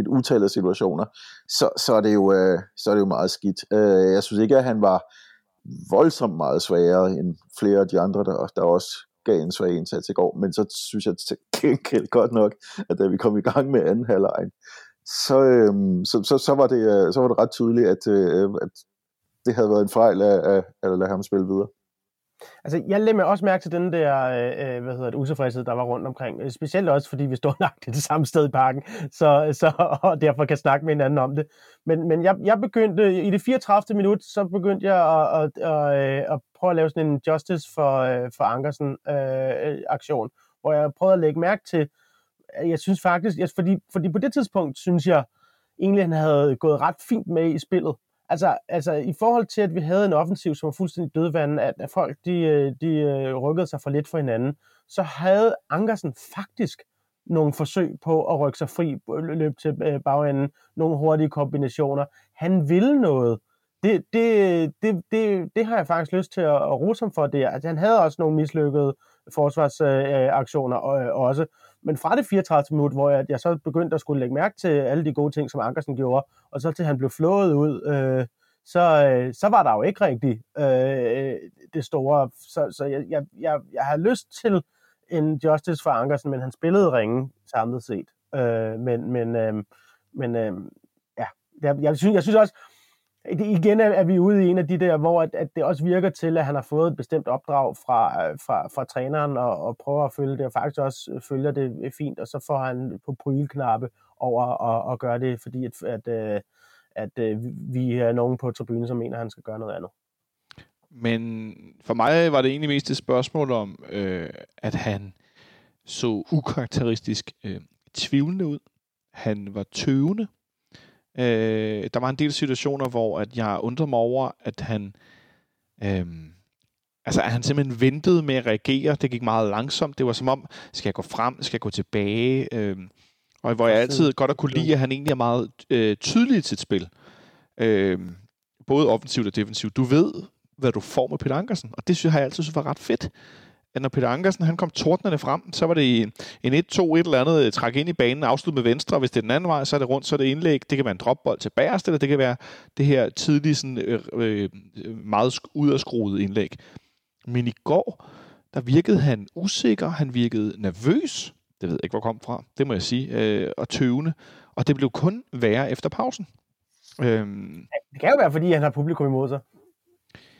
et utal af situationer, så, så, er det jo, øh, så er det jo meget skidt. Øh, jeg synes ikke, at han var voldsomt meget sværere end flere af de andre, der, der også gav en svær indsats i går, men så synes jeg til gengæld godt nok, at da vi kom i gang med anden halvleg, så, øhm, så, så, så, var det, så var det ret tydeligt, at, øh, at det havde været en fejl af, af, at lade ham spille videre. Altså, jeg lægger også mærke til den der, øh, hvad hedder det, utilfredshed, der var rundt omkring. Specielt også, fordi vi står langt i det samme sted i parken, så, så, og derfor kan snakke med hinanden om det. Men, men jeg, jeg begyndte, i det fireogtredivte minut, så begyndte jeg at, at, at, at prøve at lave sådan en justice for, for Ankersen-aktion, øh, hvor jeg prøvede at lægge mærke til, jeg synes faktisk, jeg, fordi, fordi på det tidspunkt, synes jeg, egentlig han havde gået ret fint med i spillet. Altså, altså i forhold til, at vi havde en offensiv, som var fuldstændig dødvande, at, at folk de, de rykkede sig for lidt for hinanden, så havde Ankersen faktisk nogle forsøg på at rykke sig fri, løb til bagenden, nogle hurtige kombinationer. Han ville noget. Det, det, det, det, det har jeg faktisk lyst til at rose ham for der. Altså, han havde også nogle mislykkede forsvarsaktioner øh, også. Men fra det fireogtredivte minut, hvor jeg, jeg så begyndte at skulle lægge mærke til alle de gode ting, som Ankersen gjorde, og så til han blev flået ud, øh, så, øh, så var der jo ikke rigtig øh, det store. Så, så jeg, jeg, jeg, jeg havde lyst til en justice for Ankersen, men han spillede ringe samlet set. Øh, men men, øh, men øh, ja, jeg, jeg, synes, jeg synes også, igen er vi ude i en af de der, hvor at, at det også virker til, at han har fået et bestemt opdrag fra, fra, fra træneren, og, og prøver at følge det, og faktisk også følger det fint, og så får han på prylknappe over og, og gør det, fordi at, at, at, at vi er nogen på tribunen, som mener, at han skal gøre noget andet. Men for mig var det egentlig mest et spørgsmål om, øh, at han så ukarakteristisk øh, tvivlende ud. Han var tøvende. Øh, der var en del situationer, hvor at jeg undrede mig over, at han, øh, altså, at han simpelthen ventede med at reagere. Det gik meget langsomt. Det var som om, skal jeg gå frem? Skal jeg gå tilbage? Øh, og hvor jeg altid godt at kunne lide, at han egentlig er meget øh, tydelig i sit spil. Øh, både offensivt og defensivt. Du ved, hvad du får med Peter Ankersen. Og det synes jeg altid synes var ret fedt. At når Peter Ankersen han kom tordnende frem, så var det en et to, et eller andet, træk ind i banen, afslut med venstre, og hvis det er den anden vej, så er det rundt, så er det indlæg. Det kan være en dropbold til bagerst, eller det kan være det her tidlige, sådan, øh, meget udadskruede indlæg. Men i går, der virkede han usikker, han virkede nervøs, det ved jeg ikke, hvor kom fra, det må jeg sige, øh, og tøvende, og det blev kun værre efter pausen. Øh, det kan jo være, fordi han har publikum imod sig,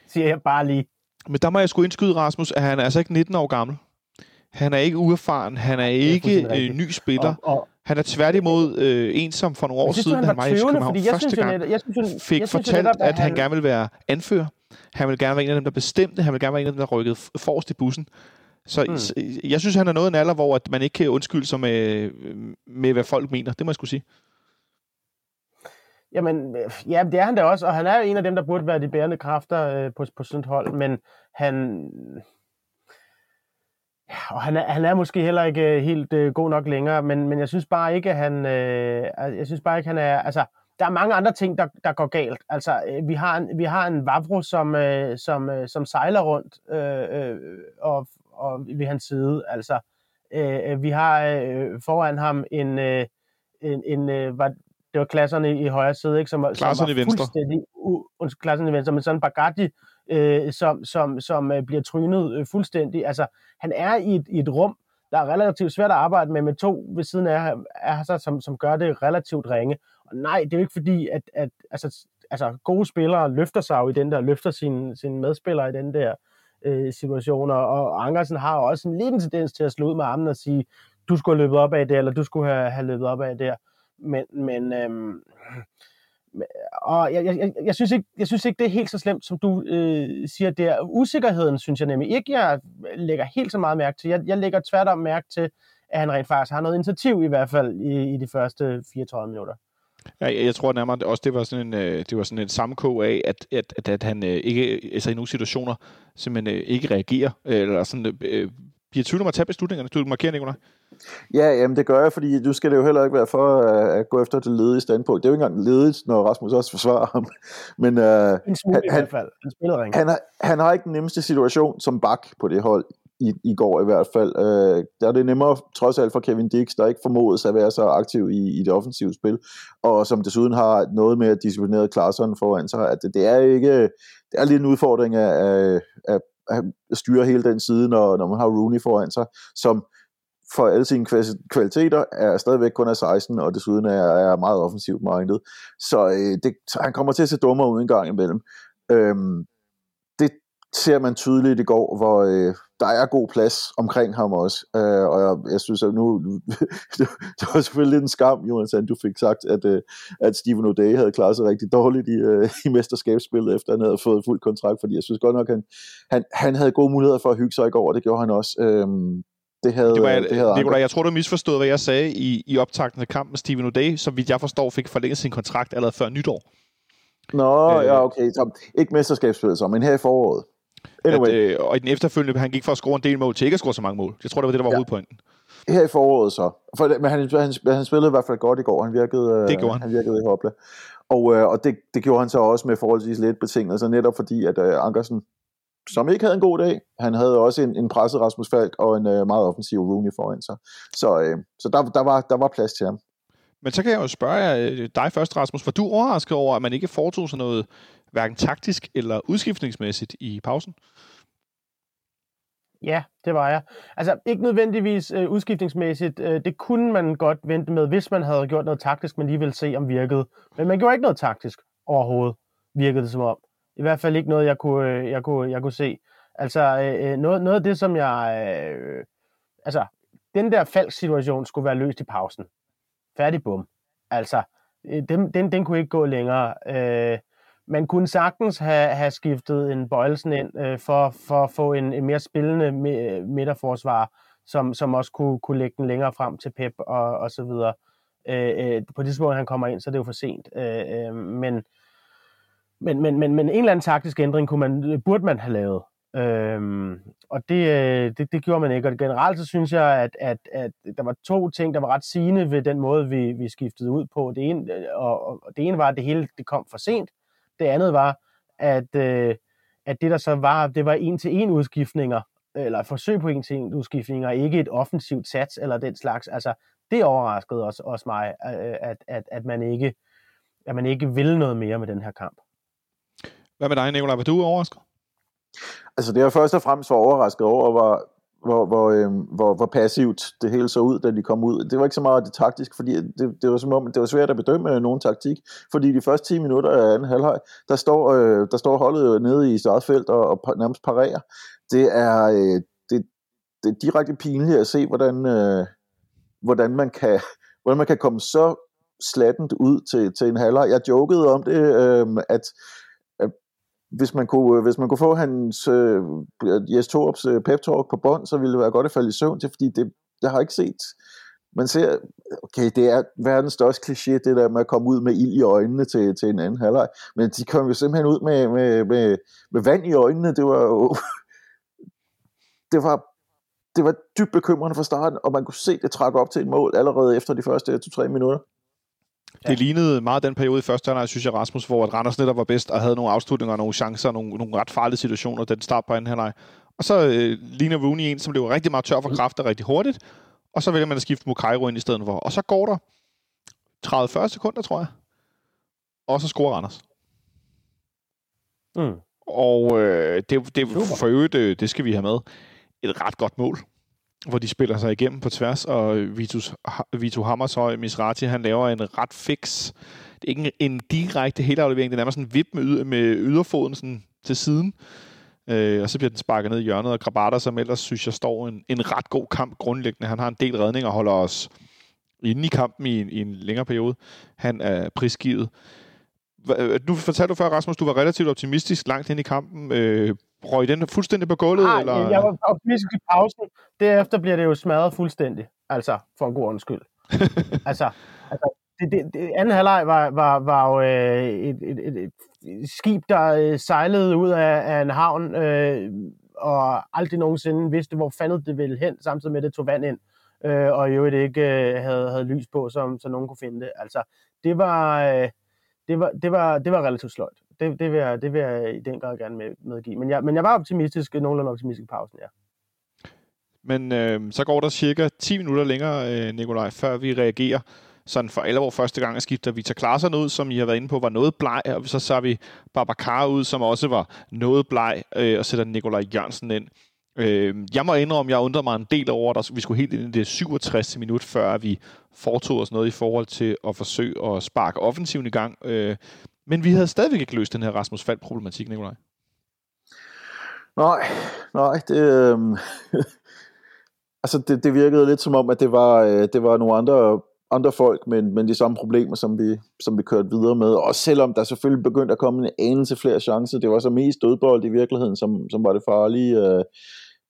siger jeg bare lige. Men der må jeg sgu indskyde, Rasmus, at han er altså ikke nitten år gammel. Han er ikke uerfaren. Han er ikke øh, ny spiller. Og, og, han er tværtimod øh, ensom for nogle år siden, han, han var i København første gang. Jeg, jeg synes, jeg, fik jeg synes, fortalt, netop, at, at han, han gerne ville være anfører. Han ville gerne være en af dem, der bestemte. Han ville gerne være en af dem, der rykkede forrest i bussen. Så hmm. jeg synes, han er noget en alder, hvor man ikke kan undskylde sig med, med, hvad folk mener. Det må jeg sgu sige. Jamen, ja, det er han da også, og han er jo en af dem, der burde være de bærende kræfter øh, på, på sådan et hold, men han... Ja, og han er, han er måske heller ikke helt øh, god nok længere, men, men jeg synes bare ikke, at han... Øh, jeg synes bare ikke, han er... Altså, der er mange andre ting, der, der går galt. Altså, øh, vi, har en, vi har en Vavro, som, øh, som, øh, som sejler rundt øh, øh, og, og ved hans side. Altså, øh, vi har øh, foran ham en... Øh, en, en øh, var, det var klasserne i højre side, ikke? Som, som var i fuldstændig... Uh, klasserne i venstre, men sådan en Bagatti, øh, som, som, som øh, bliver trynet øh, fuldstændig. Altså, han er i et, i et rum, der er relativt svært at arbejde med, med to ved siden af er sig, som, som gør det relativt ringe. Og nej, det er jo ikke fordi, at, at altså, altså, gode spillere løfter sig jo i den der, løfter sine, sine medspillere i den der øh, situation, og Ankersen har også en lille tendens til at slå ud med armen og sige, du skulle have løbet op af der, eller du skulle have, have løbet op af der. Men, men øhm, og jeg, jeg, jeg, synes ikke, jeg synes ikke, det er helt så slemt, som du øh, siger der. Usikkerheden, synes jeg nemlig ikke, jeg lægger helt så meget mærke til. Jeg, jeg lægger tværtom mærke til, at han rent faktisk har noget initiativ, i hvert fald i, i de første fireogtredive minutter. Ja, jeg tror nærmere også, det var sådan en, det var sådan en sammenkog af, at, at, at han ikke, altså i nogle situationer simpelthen ikke reagerer, eller sådan... Øh, bliver tvivl om at tage beslutningerne. Du markerer, Nikolaj? Ja, jamen det gør jeg, fordi nu skal det jo heller ikke være for at gå efter det ledige standpunkt. Det er jo ikke engang ledigt, når Rasmus også forsvarer ham. Men øh, en smule, han, i hvert fald. Han, han, har, han har ikke den nemmeste situation som bak på det hold i, i går i hvert fald. Øh, der er det nemmere trods alt for Kevin Diks, der ikke formodes at være så aktiv i, i det offensive spil, og som desuden har noget mere disciplineret klasserne foran sig. At det, det er ikke, det er lidt en udfordring af, af styrer hele den side, når, når man har Rooney foran sig, som for alle sine kvaliteter er stadigvæk kun af seksten, og desuden er, er meget offensivt minded. Så, øh, det, så han kommer til at se dummere ud en gang imellem. Øhm, det ser man tydeligt i går, hvor øh, der er god plads omkring ham også. Øh, og jeg, jeg synes, at nu... det var selvfølgelig lidt en skam, Jonathan, du fik sagt, at, øh, at Steven O'Day havde klaret sig rigtig dårligt i, øh, i mesterskabsspillet, efter han havde fået fuld kontrakt, fordi jeg synes godt nok, han, han, han havde gode muligheder for at hygge sig i går, og det gjorde han også. Øh, det havde, det var, det havde Nikolaj, jeg tror, du misforstod, hvad jeg sagde i, i optakten af kampen med Steven O'Day, som vidt jeg forstår, fik forlænget sin kontrakt allerede før nytår. Nå, øh, ja, okay. Så, ikke mesterskabsspillet så, men her i foråret. Anyway. At, øh, og i den efterfølgende, han gik fra at score en del mål til ikke at score så mange mål. Jeg tror, det var det, der var ja. hovedpointen. Her i foråret så. For, men han, han, han spillede i hvert fald godt i går. Han virkede, det gjorde han. Han virkede i hopla. Og, øh, og det, det gjorde han så også med forholdsvis lidt betingelser, netop fordi, at øh, Ankersen, som ikke havde en god dag, han havde også en, en presset Rasmus Falk og en øh, meget offensiv Rooney foran sig. Så, øh, så der, der, var, der var plads til ham. Men så kan jeg jo spørge dig først, Rasmus. Var du overrasket over, at man ikke foretog sig noget hverken taktisk eller udskiftningsmæssigt i pausen? Ja, det var jeg. Altså ikke nødvendigvis øh, udskiftningsmæssigt. Øh, det kunne man godt vente med, hvis man havde gjort noget taktisk, men lige ville se, om virkede. Men man gjorde ikke noget taktisk overhovedet, virkede det som om. I hvert fald ikke noget, jeg kunne, øh, jeg kunne, jeg kunne se. Altså øh, noget, noget af det, som jeg... Øh, altså, den der Falk-situation skulle være løst i pausen. Færdig, bum. Altså, øh, den, den, den kunne ikke gå længere. Øh, Man kunne sagtens have, have skiftet en Bøjlesen ind øh, for, for at få en, en mere spillende midterforsvarer, som, som også kunne, kunne lægge den længere frem til Pep og, og så videre. Øh, øh, på det tidspunkt, han kommer ind, så er det jo for sent. Øh, øh, men, men, men, men, men en eller anden taktisk ændring kunne man, burde man have lavet. Øh, og det, det, det gjorde man ikke. Og generelt så synes jeg, at, at, at der var to ting, der var ret sigende ved den måde, vi, vi skiftede ud på. Det ene, og, og det ene var, at det hele det kom for sent. Det andet var, at, øh, at det der så var, det var en-til-en udskiftninger, eller forsøg på en-til-en udskiftninger, ikke et offensivt sats eller den slags. Altså, det overraskede også, også mig, at, at, at, man ikke, at man ikke ville noget mere med den her kamp. Hvad med dig, Nikolaj? Var du overrasket? Altså, det jeg først og fremmest var overrasket over, var, hvor, hvor, øh, hvor, hvor passivt det hele så ud, da de kom ud. Det var ikke så meget det taktiske, fordi det, det var som om, det var svært at bedømme nogen taktik, fordi de første ti minutter af anden halvleg, der står, øh, der står holdet nede i startfelt og, og nærmest parerer. Det er, øh, det, det er direkte pinligt at se, hvordan, øh, hvordan, man kan, hvordan man kan komme så slattent ud til, til en halvleg. Jeg jokede om det, øh, at Hvis man, kunne, hvis man kunne få hans øh, Jess Thorups øh, pep-talk på bånd, så ville det være godt at falde i søvn til, fordi det, jeg har ikke set man ser, okay, det er verdens største kliché, det der med at komme ud med ild i øjnene til, til en anden halvleg, men de kom jo simpelthen ud med, med, med, med vand i øjnene, det var jo, det var, det var dybt bekymrende fra starten, og man kunne se det trække op til et mål allerede efter de første to-tre minutter. Det ja. lignede meget den periode i første halvleg, synes jeg, Rasmus, hvor at Randers netop var bedst og havde nogle afslutninger, nogle chancer, nogle, nogle ret farlige situationer, den start på anden halvleg. Og så øh, ligner Rooney en, som løber rigtig meget tør for kræfter rigtig hurtigt, og så vælger man at skifte Mukairo ind i stedet for. Og så går der tredive til fyrre sekunder, tror jeg, og så scorer Randers. Mm. Og øh, det, det, for øvrigt, det skal vi have med, et ret godt mål, hvor de spiller sig igennem på tværs, og Vitus, Vito Hammershøj, Misrati, han laver en ret fix. Det er ikke en direkte helaflevering, det er nærmest en vip med, yder, med yderfoden sådan til siden, øh, og så bliver den sparket ned i hjørnet, og Grabata, som ellers synes jeg står en, en ret god kamp grundlæggende. Han har en del redninger og holder os inde i kampen i en, i en længere periode. Han er prisgivet. Nu fortalte du før, Rasmus, du var relativt optimistisk langt ind i kampen. Øh, Røg den fuldstændig på gulvet? Nej, eller? Jeg var optimistisk i pausen. Derefter bliver det jo smadret fuldstændig. Altså, for en god undskyld. altså, altså det, det, det anden halvleg var, var, var jo øh, et, et, et, et skib, der øh, sejlede ud af, af en havn, øh, og aldrig nogensinde vidste, hvor fanden det ville hen, samtidig med, det tog vand ind, øh, og i øvrigt ikke øh, havde, havde lys på, som, så nogen kunne finde det. Altså, det var... Øh, Det var, det, var, det var relativt sløjt. Det, det, vil jeg, det vil jeg i den grad gerne med, medgive. Men jeg, men jeg var optimistisk, nogenlunde optimistisk i pausen, ja. Men øh, så går der cirka ti minutter længere, øh, Nikolaj, før vi reagerer. Sådan for alvor første gang, at skifter Victor Claesson ud, som I har været inde på, var noget bleg. Og så så vi Babacar ud, som også var noget bleg, øh, og sætter Nikolaj Jørgensen ind. Øh, jeg må indrømme, jeg undrede mig en del over, at vi skulle helt ind i det syvogtresindstyvende minut, før vi foretog os noget i forhold til at forsøge at sparke offensiven i gang. Øh, men vi havde stadigvæk ikke løst den her Rasmus Falk-problematik, Nikolaj. Nej, nej. Det, øh, altså det, det virkede lidt som om, at det var, øh, det var nogle andre, andre folk, men, men de samme problemer, som vi, som vi kørte videre med. Også selvom der selvfølgelig begyndte at komme en anelse flere chancer. Det var så mest dødbold i virkeligheden, som, som var det farlige. Øh,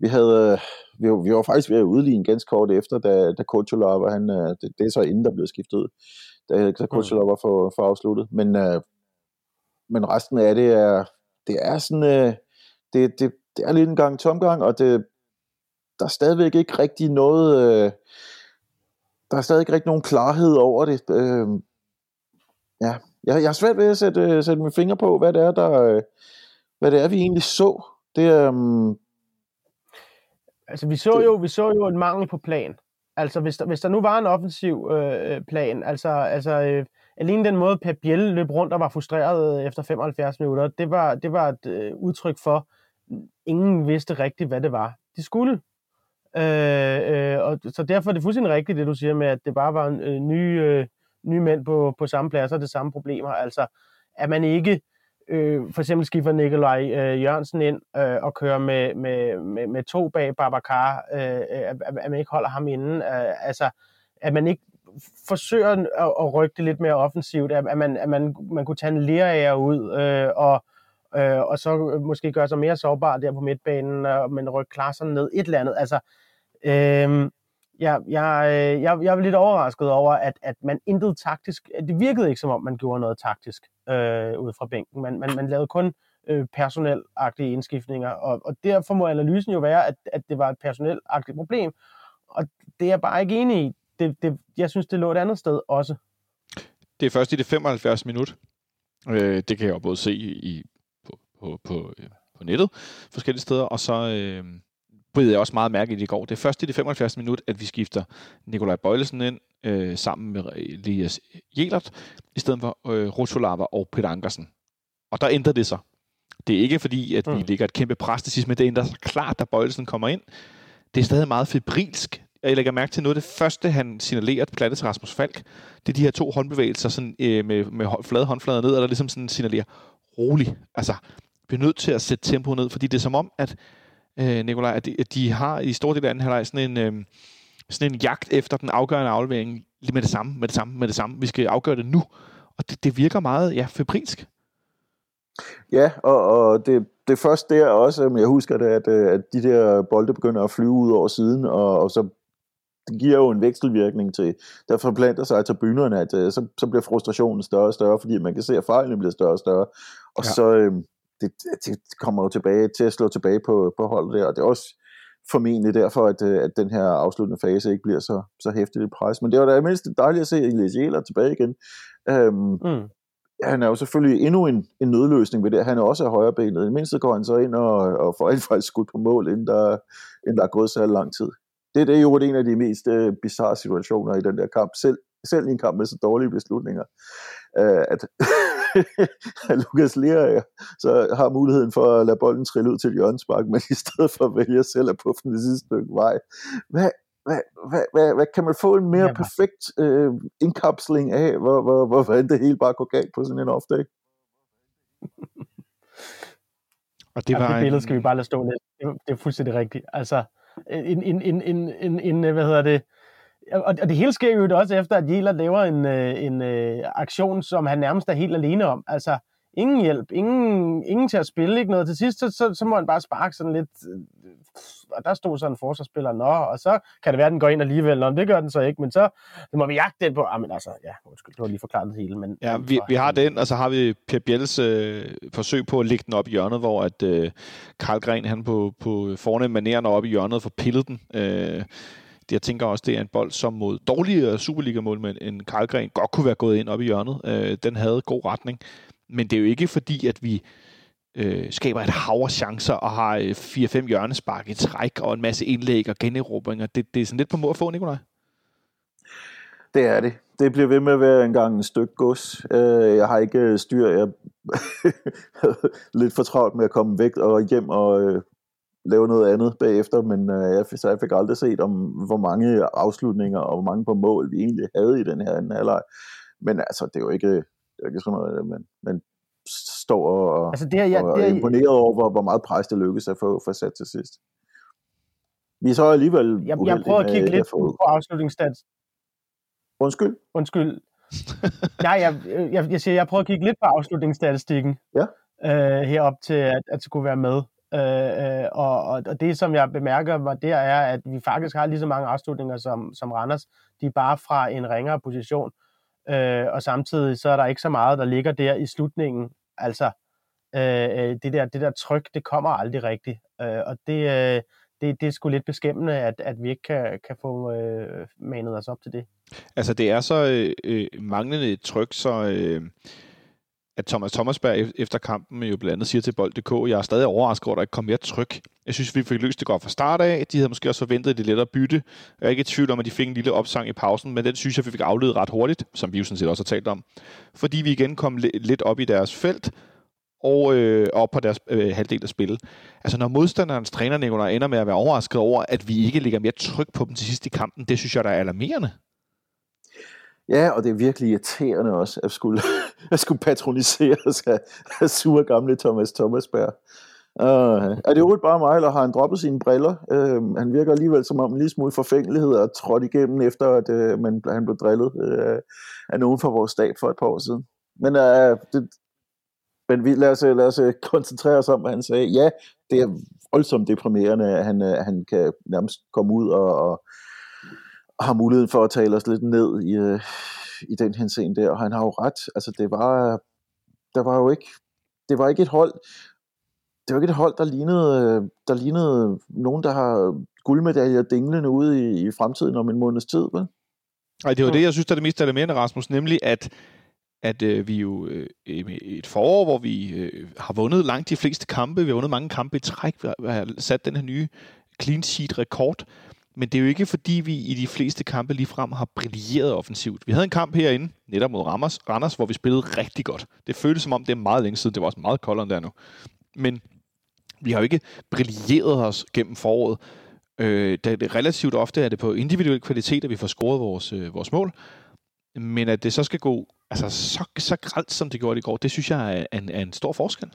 Vi havde, vi var, vi var faktisk ved at udligne ganske kort efter, da, da Kutulava, han, det, det er så inden der blev skiftet ud, da, da Kutulava var for, for afsluttet. Men, øh, men resten af det er, det er sådan, øh, det, det, det er lidt en gang tomgang, og det, der er stadigvæk ikke rigtig noget, øh, der er stadig ikke rigtig nogen klarhed over det. Øh, ja, jeg, jeg har svært ved at sætte, sætte mine fingre på, hvad det er, der, øh, hvad det er, vi egentlig så. Det øh, Altså, vi så jo, vi så jo en mangel på plan. Altså, hvis der, hvis der nu var en offensiv øh, plan, altså, altså øh, alene den måde, Pep Bjel løb rundt og var frustreret efter femoghalvfjerds minutter, det var, det var et øh, udtryk for, ingen vidste rigtigt, hvad det var, de skulle. Øh, øh, og, så derfor er det fuldstændig rigtigt, det du siger med, at det bare var øh, nye, øh, nye mænd på, på samme pladser, det samme problemer. Altså, at man ikke... Øh, for eksempel skifter Nikolaj øh, Jørgensen ind øh, og kører med, med, med, med to bag Babacar, øh, at, at man ikke holder ham inde, øh, altså at man ikke forsøger at, at rykke det lidt mere offensivt, at, at, man, at man, man kunne tage en Lea ud, øh, og, øh, og så måske gøre sig mere sårbar der på midtbanen, og man rykker Claesson ned, et eller andet, altså øh, jeg, jeg, jeg, jeg var lidt overrasket over, at, at man intet taktisk, det virkede ikke som om, man gjorde noget taktisk Øh, ud fra bænken. Man, man, man lavede kun øh, personelagtige indskiftninger, og, og derfor må analysen jo være, at, at det var et personelagtigt problem, og det er jeg bare ikke enig i. Det, det, jeg synes, det lå et andet sted også. Det er først i det femoghalvfjerds minut. Øh, det kan jeg jo både se i, på, på, på, på nettet forskellige steder, og så øh, beder jeg også meget mærke i det i går. Det er først i det femoghalvfjerds minut, at vi skifter Nikolaj Bøjlesen ind, Øh, sammen med Elias Jelert, i stedet for øh, Rotolava og Peter Ankersen. Og der ændrer det sig. Det er ikke fordi, at vi mm. lægger et kæmpe pres til sidst, men det ændrer sig klart, da Bøjlesen kommer ind. Det er stadig meget febrilsk. Jeg lægger mærke til noget af det første, han signalerer til platte til Rasmus Falk. Det er de her to håndbevægelser sådan, øh, med, med flade håndflader ned, og der ligesom sådan signalerer rolig. Altså, vi er nødt til at sætte tempoet ned, fordi det er som om, at øh, Nikolaj, at de, at de har i stor del af anden halvleg sådan en... Øh, sådan en jagt efter den afgørende aflevering, lige med det samme, med det samme, med det samme. Vi skal afgøre det nu, og det, det virker meget, ja, febrilsk. Ja, og, og det, det første der også, men jeg husker det, at, at de der bolde begynder at flyve ud over siden, og, og så giver jo en vekselvirkning til, der forplanter sig i tribunerne, at øh, så, så bliver frustrationen større og større, fordi man kan se, at fejlene bliver større og større, og ja. så øh, det, det kommer jo tilbage til at slå tilbage på, på holdet der, og det er også formentlig derfor, at, at den her afsluttende fase ikke bliver så, så hæftigt et pres. Men det var da mindst dejligt at se Elias Jelert tilbage igen. Øhm, mm. Han er jo selvfølgelig endnu en, en nødløsning ved det. Han er også af højrebenet. I det mindste går han så ind og, og får alt faktisk skudt på mål, inden der, inden der er gået så lang tid. Det, det er jo en af de mest øh, bizarre situationer i den der kamp. Selv, selv i en kamp med så dårlige beslutninger. Øh, at Lukas Lea så har muligheden for at lade bolden trille ud til hjørnespark, men i stedet for vælger selv at puffe den sidste stykke vej. Hvad, hvad, hvad, hvad, hvad kan man få en mere Jamen. perfekt øh, indkapsling af, hvor, hvor, hvor, hvordan det hele bare går galt på sådan en off-day? Og det var ja, det billede skal vi bare lade stå lidt. Det er fuldstændig rigtigt. Altså, en, en, en, en, en, en hvad hedder det? Og det hele sker jo også efter, at Jelert laver en, en, en aktion, som han nærmest er helt alene om. Altså, ingen hjælp, ingen, ingen til at spille, ikke noget. Til sidst, så, så må han bare sparke sådan lidt, og der stod sådan en forsvarsspiller, nå, og så kan det være, at den går ind alligevel, nå, det gør den så ikke, men så må vi jagte den på. Ah, men altså, ja, undskyld, du har lige forklaret det hele. Men, ja, vi, vi har den, og så har vi Pep Bjels øh, forsøg på at lægge den op i hjørnet, hvor at øh, Karlgren, han på, på fornem maneren op i hjørnet, får pillet den. Øh, Jeg tænker også, det er en bold, som mod dårligere Superliga-målmænd end Karlgren godt kunne være gået ind op i hjørnet. Øh, den havde god retning. Men det er jo ikke fordi, at vi øh, skaber et hav af chancer og har øh, fire-fem hjørnespark i træk og en masse indlæg og generobringer. Det, det er sådan lidt på måde at få, Nikolaj. Det er det. Det bliver ved med at være engang en stykke gods. Jeg har ikke styr. Jeg er lidt for travlt med at komme væk og hjem og lave noget andet bagefter, men øh, jeg, så jeg fik aldrig set, om hvor mange afslutninger og hvor mange på mål vi egentlig havde i den her anden halvleg. Men altså, det er jo ikke, det er ikke sådan noget, man, man står og, altså, det er, ja, og det er, er imponeret over, hvor, hvor meget pres det lykkedes at få for sat til sidst. Vi er så alligevel... Jeg, jeg prøver at kigge af, lidt på afslutningsstats. Undskyld? Undskyld. Nej, jeg, jeg, jeg siger, jeg prøver at kigge lidt på afslutningsstatistikken ja. øh, herop til, at, at det kunne være med. Øh, og, og det, som jeg bemærker mig, det er, at vi faktisk har lige så mange afslutninger som, som Randers. De er bare fra en ringere position, øh, og samtidig så er der ikke så meget, der ligger der i slutningen. Altså, øh, det, der, det der tryk, det kommer aldrig rigtigt, øh, og det, øh, det, det er sgu lidt beskæmmende, at, at vi ikke kan, kan få øh, manet os op til det. Altså, det er så øh, manglende tryk, så... Øh... at Thomas Thomasberg efter kampen jo blandt andet siger til bold punktum d k, jeg er stadig overrasket over, at der ikke kom mere tryk. Jeg synes, vi fik løst det godt fra start af. De havde måske også forventet det lettere bytte. Jeg er ikke i tvivl om, at de fik en lille opsang i pausen, men den synes jeg, vi fik afledet ret hurtigt, som vi jo sådan set også har talt om. Fordi vi igen kom lidt op i deres felt og øh, op på deres øh, halvdel af spillet. Altså når modstanderens træner, Nikolaj, ender med at være overrasket over, at vi ikke lægger mere tryk på dem til sidst i kampen, det synes jeg, der er alarmerende. Ja, og det er virkelig irriterende også, at skulle, at skulle patroniseres af, af sure gamle Thomas Thomasberg. Uh, er det jo bare mig, eller har han droppet sine briller? Uh, han virker alligevel som om en lille smule forfængelighed og trådt igennem, efter at uh, man, han blev drillet uh, af nogen fra vores stab for et par år siden. Men, uh, det, men vi, lad, os, lad os koncentrere os om, hvad han sagde. Ja, det er voldsomt deprimerende, at han, uh, han kan nærmest komme ud og... og har muligheden for at tale os lidt ned i, øh, i den henseende der, og han har jo ret. Altså, det var, der var jo ikke, det var ikke et hold, det var ikke et hold, der lignede, der lignede nogen, der har guldmedaljer dinglende ude i, i fremtiden om en måneds tid, vel? Ej, det var det, jeg synes, der er det mest alarmerende, Rasmus, nemlig at, at øh, vi jo øh, et forår, hvor vi øh, har vundet langt de fleste kampe, vi har vundet mange kampe i træk, vi har sat den her nye clean sheet-rekord. Men det er jo ikke, fordi vi i de fleste kampe ligefrem har brilleret offensivt. Vi havde en kamp herinde, netop mod Randers, Randers, hvor vi spillede rigtig godt. Det føltes som om, det er meget længe siden. Det var også meget koldere end der nu. Men vi har jo ikke brilleret os gennem foråret. Øh, det, relativt ofte er det på individuel kvalitet, at vi får scoret vores, øh, vores mål. Men at det så skal gå altså, så, så grelt, som det gjorde i går, det synes jeg er en, er en stor forskel.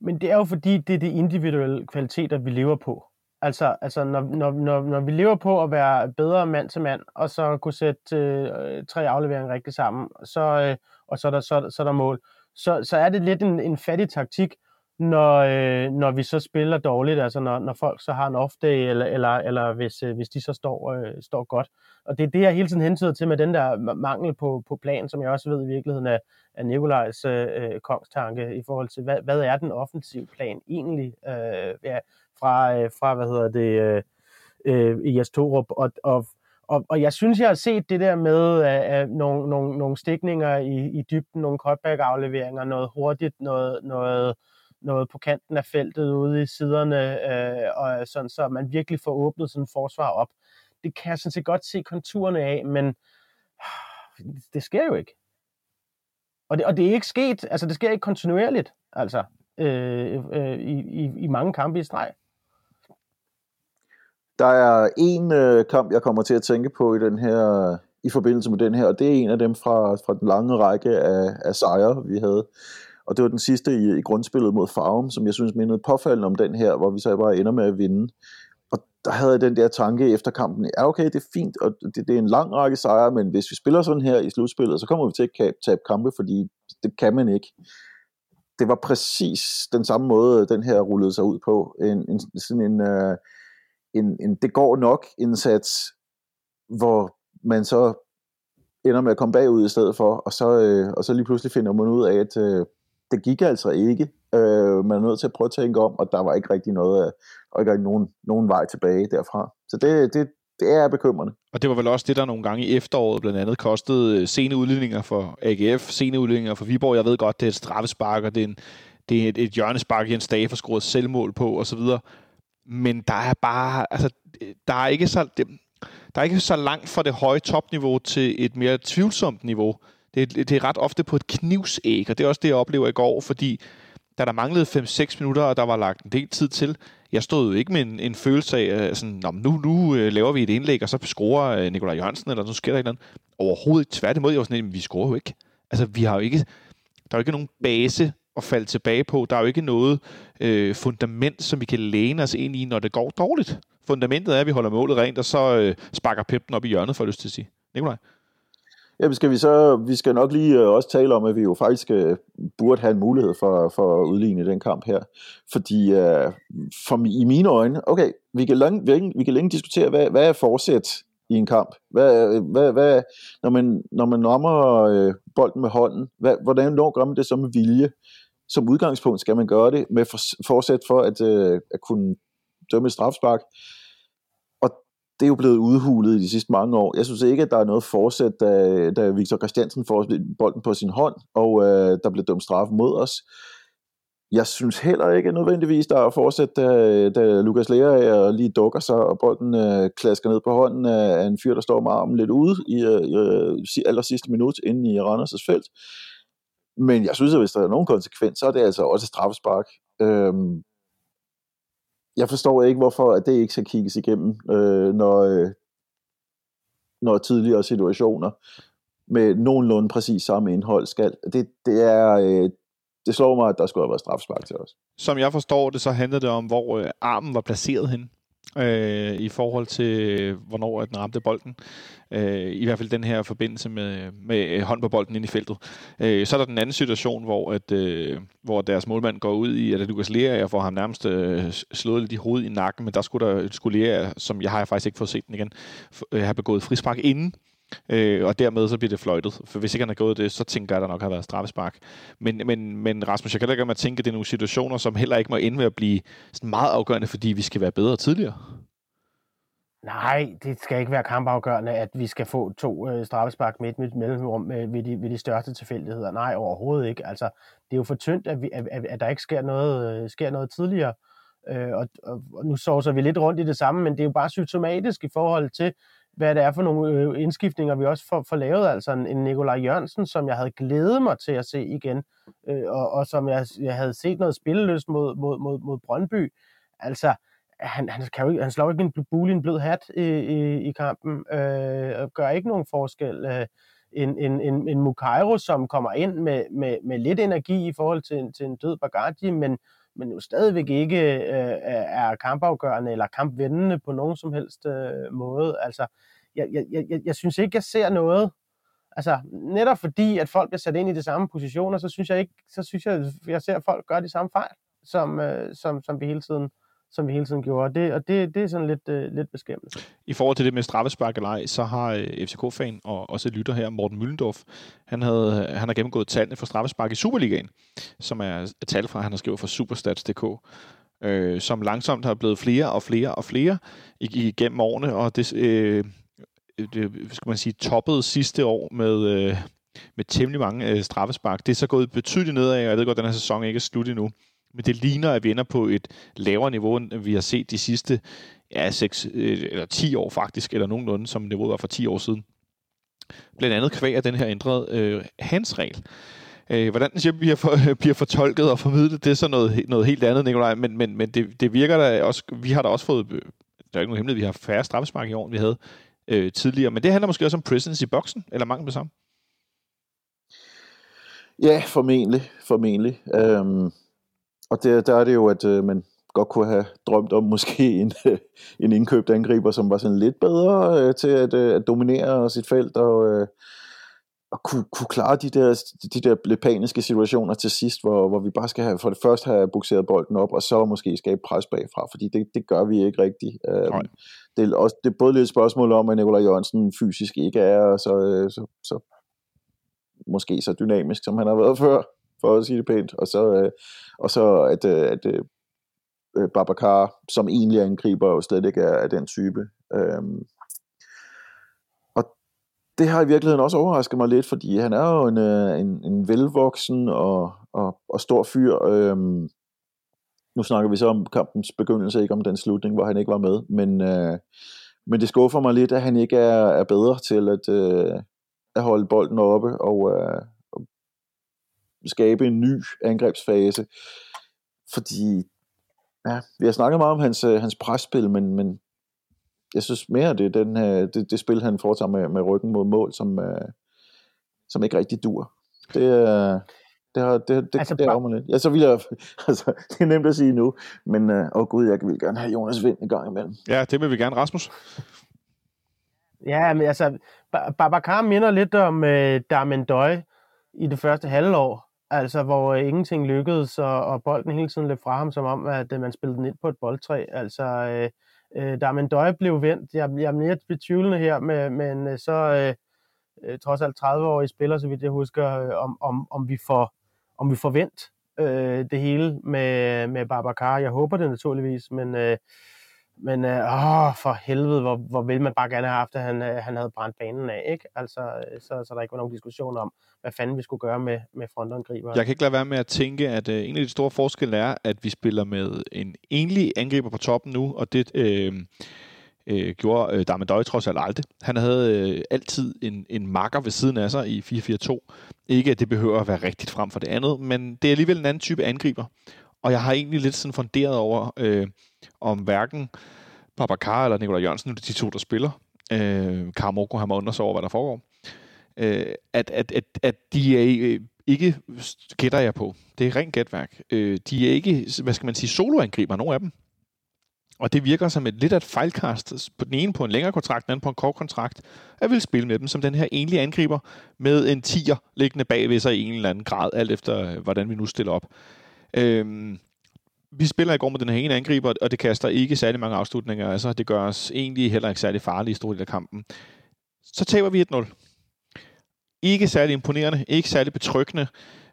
Men det er jo fordi, det er de individuelle kvaliteter, vi lever på. Altså, altså når, når, når, når vi lever på at være bedre mand til mand, og så kunne sætte øh, tre afleveringer rigtig sammen, så, øh, og så er der, så, så der mål, så, så er det lidt en, en fattig taktik, når, øh, når vi så spiller dårligt, altså når, når folk så har en off day, eller, eller, eller hvis, øh, hvis de så står, øh, står godt. Og det er det, jeg hele tiden hentyder til med den der mangel på, på plan, som jeg også ved i virkeligheden er, er Nikolajs øh, kongstanke i forhold til, hvad, hvad er den offensive plan egentlig øh, ja, fra, øh, fra, hvad hedder det, øh, øh, Jess Thorup og, og Og, og jeg synes, jeg har set det der med uh, uh, nogle, nogle, nogle stikninger i, i dybden, nogle cutback-afleveringer, noget hurtigt, noget, noget, noget på kanten af feltet ude i siderne, uh, og sådan, så man virkelig får åbnet sådan et forsvar op. Det kan jeg sådan set godt se konturerne af, men uh, det sker jo ikke. Og det, og det er ikke sket, altså det sker ikke kontinuerligt, altså øh, øh, i, i, i mange kampe i streg. Der er en øh, kamp, jeg kommer til at tænke på i den her, i forbindelse med den her, og det er en af dem fra, fra den lange række af, af sejre, vi havde. Og det var den sidste i, i grundspillet mod Farum, som jeg synes mindede påfaldende om den her, hvor vi så bare ender med at vinde. Og der havde jeg den der tanke efter kampen, ja okay, det er fint, og det, det er en lang række sejre, men hvis vi spiller sådan her i slutspillet, så kommer vi til at tabe kampe, fordi det kan man ikke. Det var præcis den samme måde, den her rullede sig ud på. En, en, sådan en... Øh, En, en det går nok indsats, hvor man så ender med at komme bagud i stedet for, og så, øh, og så lige pludselig finder man ud af, at øh, det gik altså ikke. Øh, man er nødt til at prøve at tænke om, og der var ikke rigtig noget, og ikke rigtig nogen, nogen vej tilbage derfra. Så det, det, det er bekymrende. Og det var vel også det, der nogle gange i efteråret blandt andet kostede sene udligninger for A G F, sene udligninger for Viborg. Jeg ved godt, det er et straffespark, og det er, en, det er et, et hjørnespark, Jens Dage får scoret selvmål på, og så videre. Men der er bare, altså, der er ikke så, der er ikke så langt fra det høje topniveau til et mere tvivlsomt niveau. Det, det er ret ofte på et knivsæg, og det er også det, jeg oplever i går, fordi da der manglede fem seks minutter, og der var lagt en del tid til, jeg stod jo ikke med en, en følelse af, sådan, nu, nu laver vi et indlæg, og så scorer Nikolaj Jørgensen, eller nu sker der et eller andet. Overhovedet tværtimod, jeg var sådan, vi scorer jo ikke. Altså, vi har jo ikke, der er jo ikke nogen base at falde tilbage på. Der er jo ikke noget øh, fundament, som vi kan læne os ind i, når det går dårligt. Fundamentet er, at vi holder målet rent, og så øh, sparker Pep den op i hjørnet, for jeg lyst til at sige. Nikolaj? Ja, skal vi, så, vi skal nok lige øh, også tale om, at vi jo faktisk øh, burde have en mulighed for, for at udligne den kamp her. Fordi øh, for, i mine øjne, okay, vi kan længe, vi kan længe diskutere, hvad, hvad er forsæt i en kamp? Hvad, hvad, hvad, når man, når man rammer øh, bolden med hånden, hvad, hvordan gør man det så med vilje? Som udgangspunkt skal man gøre det med forsæt for at, øh, at kunne dømme et strafspark. Og det er jo blevet udhulet i de sidste mange år. Jeg synes ikke, at der er noget forsæt, da, da Victor Christiansen får bolden på sin hånd, og øh, der blev dømt straf mod os. Jeg synes heller ikke nødvendigvis, der er forsæt, da, da Lukas Lea lige dukker sig, og bolden øh, klasker ned på hånden af en fyr, der står med armen lidt ude i, i, i aller sidste minut inde i Randers' felt. Men jeg synes, at hvis der er nogen konsekvens, så er det altså også straffespark. Øhm, jeg forstår ikke, hvorfor at det ikke skal kigges igennem, øh, når, øh, når tidligere situationer med nogenlunde præcis samme indhold skal. Det, det, er, øh, det slår mig, at der skulle have været straffespark til os. Som jeg forstår det, så handlede det om, hvor øh, armen var placeret henne. Øh, i forhold til, hvornår den ramte bolden. Øh, I hvert fald den her forbindelse med, med hånd på bolden ind i feltet. Øh, så er der den anden situation, hvor, at, øh, hvor deres målmand går ud i, at Lukas Lea får ham nærmest øh, slået lidt i hovedet i nakken, men der skulle, der, skulle Lea, som jeg har faktisk ikke fået set den igen, øh, have begået frispark inden, øh, og dermed så bliver det fløjtet. For hvis ikke han har gået det, så tænker jeg, at der nok har været straffespark. Men, men, men Rasmus, jeg kan da ikke med at tænke, at det er nogle situationer, som heller ikke må ende med at blive sådan meget afgørende, fordi vi skal være bedre tidligere. Nej, det skal ikke være kampafgørende, at vi skal få to øh, straffespark midt med mellemrum øh, ved, de, ved de største tilfældigheder. Nej, overhovedet ikke. Altså, det er jo for tyndt, at, vi, at, at der ikke sker noget, øh, sker noget tidligere. Øh, og, og nu sovser vi lidt rundt i det samme, men det er jo bare symptomatisk i forhold til, hvad det er for nogle indskiftninger, vi også får, får lavet. Altså en, en Nikolaj Jørgensen, som jeg havde glædet mig til at se igen, øh, og, og som jeg, jeg havde set noget spillelyst mod, mod, mod, mod Brøndby. Altså, han, han, kan jo ikke, han slår ikke en bule i en blød hat i, i, i kampen, øh, og gør ikke nogen forskel. Øh, en, en, en, en Mukairo, som kommer ind med, med, med lidt energi i forhold til en, til en død Babacar, men men jo stadigvæk ikke øh, er kampafgørende eller kampvendende på nogen som helst øh, måde. Altså, jeg, jeg, jeg, jeg synes ikke, jeg ser noget. Altså, netop fordi, at folk bliver sat ind i de samme positioner, så synes jeg ikke, så synes jeg, jeg ser, at folk gør de samme fejl. som, øh, som, som vi hele tiden som vi hele tiden gjorde. Det, og det, det er sådan lidt, øh, lidt beskæmmende. I forhold til det med straffespark eller ej, så har øh, F C K-fan og også lytter her, Morten Müllendorf, han, havde, han har gennemgået tallene for straffespark i Superligaen, som er et tal fra, han har skrevet fra superstats punktum d k, øh, som langsomt har blevet flere og flere og flere igennem årene, og det, øh, det skal man sige, toppede sidste år med... Øh, med temmelig mange øh, straffespark. Det er så gået betydeligt nedad, og jeg ved godt, at den her sæson ikke er slut endnu. Men det ligner, at vi ender på et lavere niveau, end vi har set de sidste ja, seks, øh, eller ti år faktisk, eller nogenlunde, som niveauet var for ti år siden. Blandt andet kvæg af den her ændrede øh, handsregel. Øh, hvordan siger, bliver, for, bliver fortolket og formidlet, det er så noget, noget helt andet, Nikolaj, men, men, men det, det virker da også, vi har da også fået, der er ikke nogen hemmelighed, vi har færre straffespark i år, end vi havde øh, tidligere, men det handler måske også om presence i boksen, eller mangel på sammen. Ja, formentlig, formentlig. Øhm, og der, der er det jo, at øh, man godt kunne have drømt om måske en, øh, en indkøbt angriber, som var sådan lidt bedre øh, til at, øh, at dominere sit felt og, øh, og kunne, kunne klare de der, de der lidt paniske situationer til sidst, hvor, hvor vi bare skal have, for det første have bukseret bolden op, og så måske skabe pres bagfra, fordi det, det gør vi ikke rigtigt. Øhm, det, er også, det er både lidt et spørgsmål om, at Nikolaj Jørgensen fysisk ikke er, og så... Øh, så, så måske så dynamisk, som han har været før, for at sige det pænt, og så, øh, og så at, øh, at øh, Babacar, som egentlig angriber, jo slet ikke er af den type. Øhm. Og det har i virkeligheden også overrasket mig lidt, fordi han er jo en, øh, en, en velvoksen og, og, og stor fyr. Øhm. Nu snakker vi så om kampens begyndelse, ikke om den slutning, hvor han ikke var med, men, øh, men det skuffer mig lidt, at han ikke er, er bedre til at... Øh, at holde bolden oppe og, øh, og skabe en ny angrebsfase, fordi ja, vi har snakket meget om hans, hans presspil, men, men jeg synes mere, det er den, øh, det, det spil, han foretager med, med ryggen mod mål, som, øh, som ikke rigtig dur. Det er... Øh, Det har det, det, altså, det er mig lidt. Ja, så vil jeg, altså, det er nemt at sige nu, men øh, åh gud, jeg vil gerne have Jonas Vind en gang imellem. Ja, det vil vi gerne, Rasmus. Ja, men altså, Babacar minder lidt om øh, Darmen Døj i det første halvår, altså hvor øh, ingenting lykkedes, og, og bolden hele tiden løb fra ham, som om, at øh, man spillede den ind på et boldtræ. Altså, øh, øh, Darmen Døj blev vendt. Jeg, jeg er mere betvivlende her, med, men øh, så øh, trods alt tredive-årige spiller, så vidt jeg husker, øh, om, om, om vi får, om vi får vendt øh, det hele med, med Babacar. Jeg håber det naturligvis, men... Øh, Men øh, åh, for helvede, hvor, hvor ville man bare gerne have haft, at han, øh, han havde brændt banen af, ikke? Altså, så, så der ikke var nogen diskussion om, hvad fanden vi skulle gøre med, med frontangriberen. Jeg kan ikke lade være med at tænke, at øh, en af de store forskelle er, at vi spiller med en enlig angriber på toppen nu, og det øh, øh, gjorde øh, Darmen Døj trods alt aldrig. Han havde øh, altid en, en makker ved siden af sig i fire fire to. Ikke, at det behøver at være rigtigt frem for det andet, men det er alligevel en anden type angriber. Og jeg har egentlig lidt sådan funderet over, øh, om hverken Babacar eller Nikolaj Jørgensen, de to, der spiller, øh, Karamoko har mig undret sig over, hvad der foregår, øh, at, at, at, at de er ikke, gætter jeg på, det er rent gætværk, øh, de er ikke, hvad skal man sige, soloangriber, nogle af dem. Og det virker som et lidt af et fejlkast, på den ene på en længere kontrakt, den anden på en kort kontrakt, at vil spille med dem som den her enlige angriber, med en tier liggende bagved sig i en eller anden grad, alt efter hvordan vi nu stiller op. Øhm, vi spiller i går med den her ene angriber, og det kaster ikke særlig mange afslutninger, altså det gør os egentlig heller ikke særlig farlige i store del af kampen. Så taber vi et nul. Ikke særlig imponerende, ikke særlig betryggende.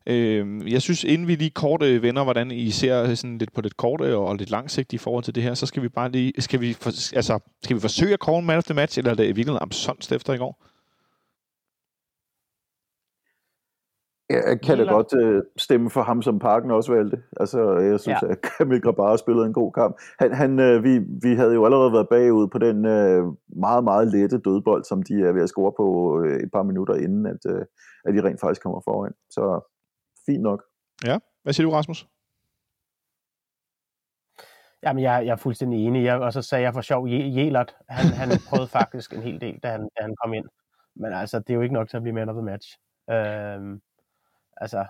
Øhm, jeg synes, inden vi lige kort øh, vender, hvordan I ser sådan lidt på lidt kort øh, og lidt langsigtigt i forhold til det her, så skal vi bare lige, skal vi, for, altså, skal vi forsøge at call man of the match, eller er det i virkeligheden absonst efter i går? Jeg kan da godt øh, stemme for ham, som Parken også valgte. Altså, jeg synes, ja. at Kamil Grabara spillede en god kamp. Han, han, øh, vi, vi havde jo allerede været bagud på den øh, meget, meget lette dødbold, som de er ved at score på øh, et par minutter inden, at, øh, at de rent faktisk kommer foran. Så fint nok. Ja, hvad siger du, Rasmus? Jamen, jeg, jeg er fuldstændig enig. Jeg, og så sagde jeg for sjov, Jelert, han, han prøvede faktisk en hel del, da han, da han kom ind. Men altså, det er jo ikke nok til at blive man of the match. Øh... Altså.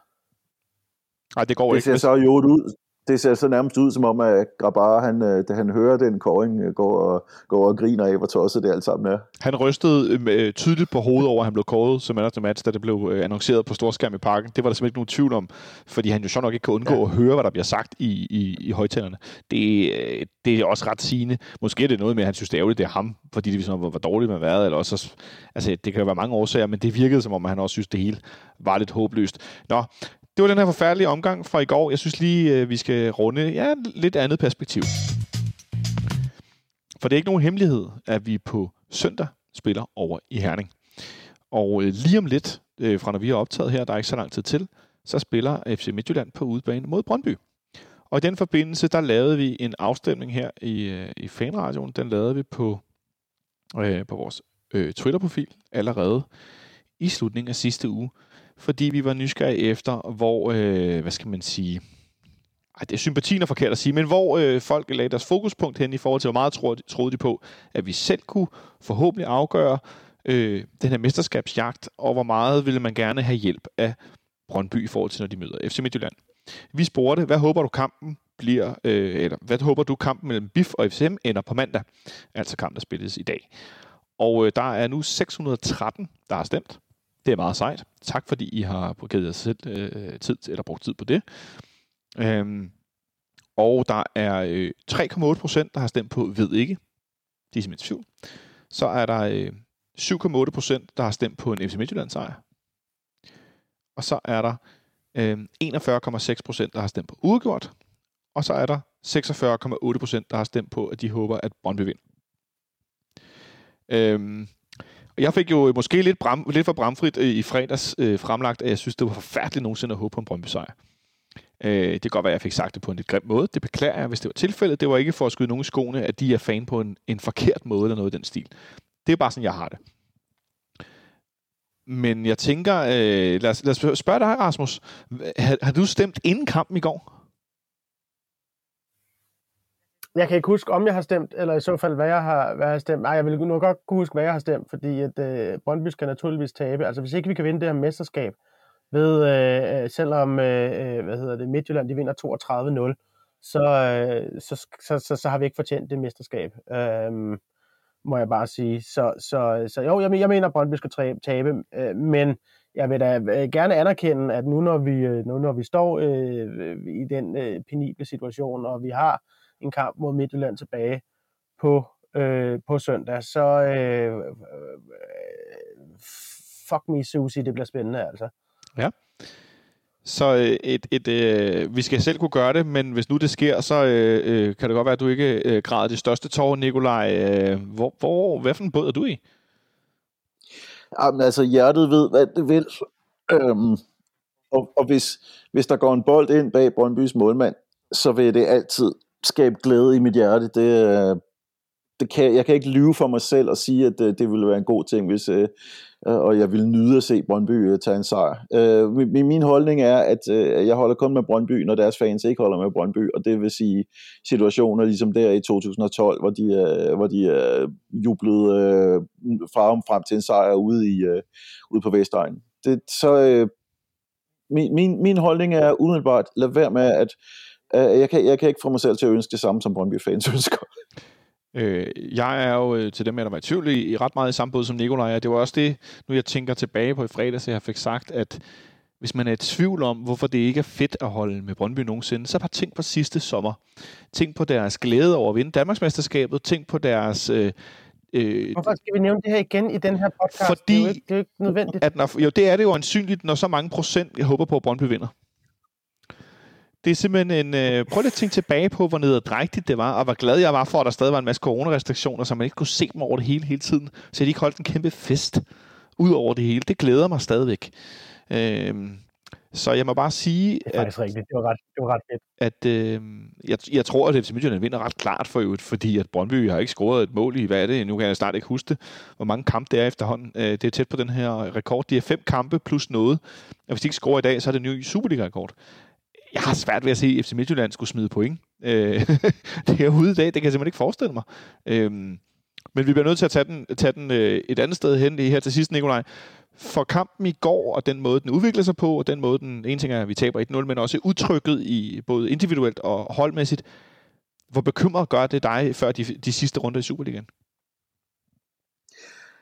Nej, det går det ikke. Det ser så jord ud. det ser så nærmest ud, som om, at Grabara, han, da han hører den kåring, går og, går og griner af, hvor tosset det alt sammen er. Han rystede øh, tydeligt på hovedet over, at han blev kåret som man of the match, da det blev øh, annonceret på storskærm i parken. Det var der simpelthen ikke nogen tvivl om, fordi han jo så nok ikke kan undgå ja. at høre, hvad der bliver sagt i, i, i højtalerne. Det, øh, det er også ret sigende. Måske er det noget med, at han synes, det er ærgerligt, det er ham, fordi det viser, hvor dårligt man har været. Eller også, altså, det kan jo være mange årsager, men det virkede, som om han også synes, det hele var lidt håbløst. Nå, det var den her forfærdelige omgang fra i går. Jeg synes lige, vi skal runde ja, lidt andet perspektiv. For det er ikke nogen hemmelighed, at vi på søndag spiller over i Herning. Og lige om lidt, fra når vi er optaget her, der er ikke så lang tid til, så spiller F C Midtjylland på udebane mod Brøndby. Og i den forbindelse, der lavede vi en afstemning her i, i fanradioen. Den lavede vi på, øh, på vores øh, Twitter-profil allerede i slutningen af sidste uge. Fordi vi var nysgerrige efter, hvor, øh, hvad skal man sige, ej, det er sympatien er forkert at sige, men hvor øh, folk lagde deres fokuspunkt hen i forhold til, hvor meget troede, troede de på, at vi selv kunne forhåbentlig afgøre øh, den her mesterskabsjagt, og hvor meget ville man gerne have hjælp af Brøndby i forhold til, når de møder F C Midtjylland. Vi spurgte, hvad håber du kampen bliver, øh, eller hvad håber du kampen mellem B I F og F C M ender på mandag, altså kampen, der spilles i dag. Og øh, der er nu seks hundrede og tretten, der har stemt. Det er meget sejt. Tak, fordi I har brugt tid, øh, tid, eller brugt tid på det. Øhm, og der er øh, tre komma otte procent, der har stemt på ved ikke. De er simpelthen i tvivl. Så er der øh, syv komma otte procent, der har stemt på en F C Midtjylland-sejr. Og så er der øh, enogfyrre komma seks procent, der har stemt på udgjort. Og så er der seksogfyrre komma otte procent, der har stemt på, at de håber, at Brøndby vinder. Øhm, Jeg fik jo måske lidt, bram, lidt for bramfrit i fredags øh, fremlagt, at jeg synes, det var forfærdeligt nogensinde at håbe på en Brøndby-sejr. Øh, det kan godt være, at jeg fik sagt det på en lidt grim måde. Det beklager jeg, hvis det var tilfældet. Det var ikke for at skyde nogen i skoene, at de er fan på en, en forkert måde eller noget i den stil. Det er bare sådan, jeg har det. Men jeg tænker, øh, lad, os, lad os spørge dig, Rasmus. Har, har du stemt inden kampen i går? Jeg kan ikke huske, om jeg har stemt, eller i så fald, hvad jeg har, hvad jeg har stemt. Nej, jeg vil nok godt kunne huske, hvad jeg har stemt, fordi at, øh, Brøndby skal naturligvis tabe. Altså, hvis ikke vi kan vinde det her mesterskab, ved, øh, selvom øh, hvad hedder det, Midtjylland de vinder toogtredive nul, så, øh, så, så, så, så har vi ikke fortjent det mesterskab, øh, må jeg bare sige. Så, så, så jo, jeg, jeg mener, Brøndby skal tabe, øh, men jeg vil da gerne anerkende, at nu når vi, nu, når vi står øh, i den øh, penible situation, og vi har en kamp mod Midtjylland tilbage på, øh, på søndag, så øh, øh, fuck me Susie, det bliver spændende altså. Ja, så et, et, øh, vi skal selv kunne gøre det, men hvis nu det sker, så øh, kan det godt være, at du ikke øh, græder det største tårer, Nikolaj. Øh, hvor, hvor, hvad for en båd er du i? Jamen altså, hjertet ved, hvad det vil. Øhm, og og hvis, hvis der går en bold ind bag Brøndbys målmand, så vil det altid skabe glæde i mit hjerte. Det, det kan, jeg kan ikke lyve for mig selv og sige, at det, det ville være en god ting, hvis, øh, og jeg ville nyde at se Brøndby tage en sejr. Øh, min, min holdning er, at øh, jeg holder kun med Brøndby, når deres fans ikke holder med Brøndby, og det vil sige situationer ligesom der i to tusind og tolv, hvor de, øh, hvor de øh, jublede øh, frem, frem til en sejr ude, i, øh, ude på Vestegnen. Det, så øh, min, min, min holdning er umiddelbart, lad være med at Jeg kan, jeg kan ikke få mig selv til at ønske det samme, som Brøndby-fans ønsker. Øh, jeg er jo til dem, jeg der var i tvivl i, i ret meget i samme båd som Nikolaj, og det var også det, nu jeg tænker tilbage på i fredags, jeg fik sagt, at hvis man er i tvivl om, hvorfor det ikke er fedt at holde med Brøndby nogensinde, så bare tænk på sidste sommer. Tænk på deres glæde over at vinde Danmarksmesterskabet, tænk på deres... Øh, Øh, Hvorfor skal vi nævne det her igen i den her podcast? Fordi, det er jo ikke, det er ikke nødvendigt. At når, jo, det er det jo ansynligt, når så mange procent, jeg håber på, at Brøndby vinder. Det er simpelthen en... Øh, prøv lige at tænke tilbage på, hvor nederdrægtigt det var, og hvor glad jeg var for, at der stadig var en masse coronarestriktioner, så man ikke kunne se dem over det hele, hele tiden. Så de ikke holdt en kæmpe fest ud over det hele. Det glæder mig stadigvæk. Øh, så jeg må bare sige... Det er faktisk at, rigtigt. Det var ret, det var ret fedt. At, øh, jeg, jeg tror, at F C Midtjylland vinder ret klart for øvrigt, fordi at Brøndby har ikke scoret et mål i, hvad er det? Nu kan jeg snart ikke huske det, hvor mange kampe det er efterhånden. Øh, det er tæt på den her rekord. De er fem kampe plus noget. Og hvis de ikke scorer i dag, så er det ny Superliga-rekord. Jeg har svært ved at se, at F C Midtjylland skulle smide point. Øh, det her ude i dag, det kan jeg simpelthen ikke forestille mig. Øh, men vi bliver nødt til at tage den, tage den øh, et andet sted hen lige her til sidst, Nikolaj. for kampen i går, og den måde, den udvikler sig på, og den måde, den ene ting er, at vi taber et nul, men også udtrykket i både individuelt og holdmæssigt. Hvor bekymret gør det dig før de, de sidste runder i Superligaen?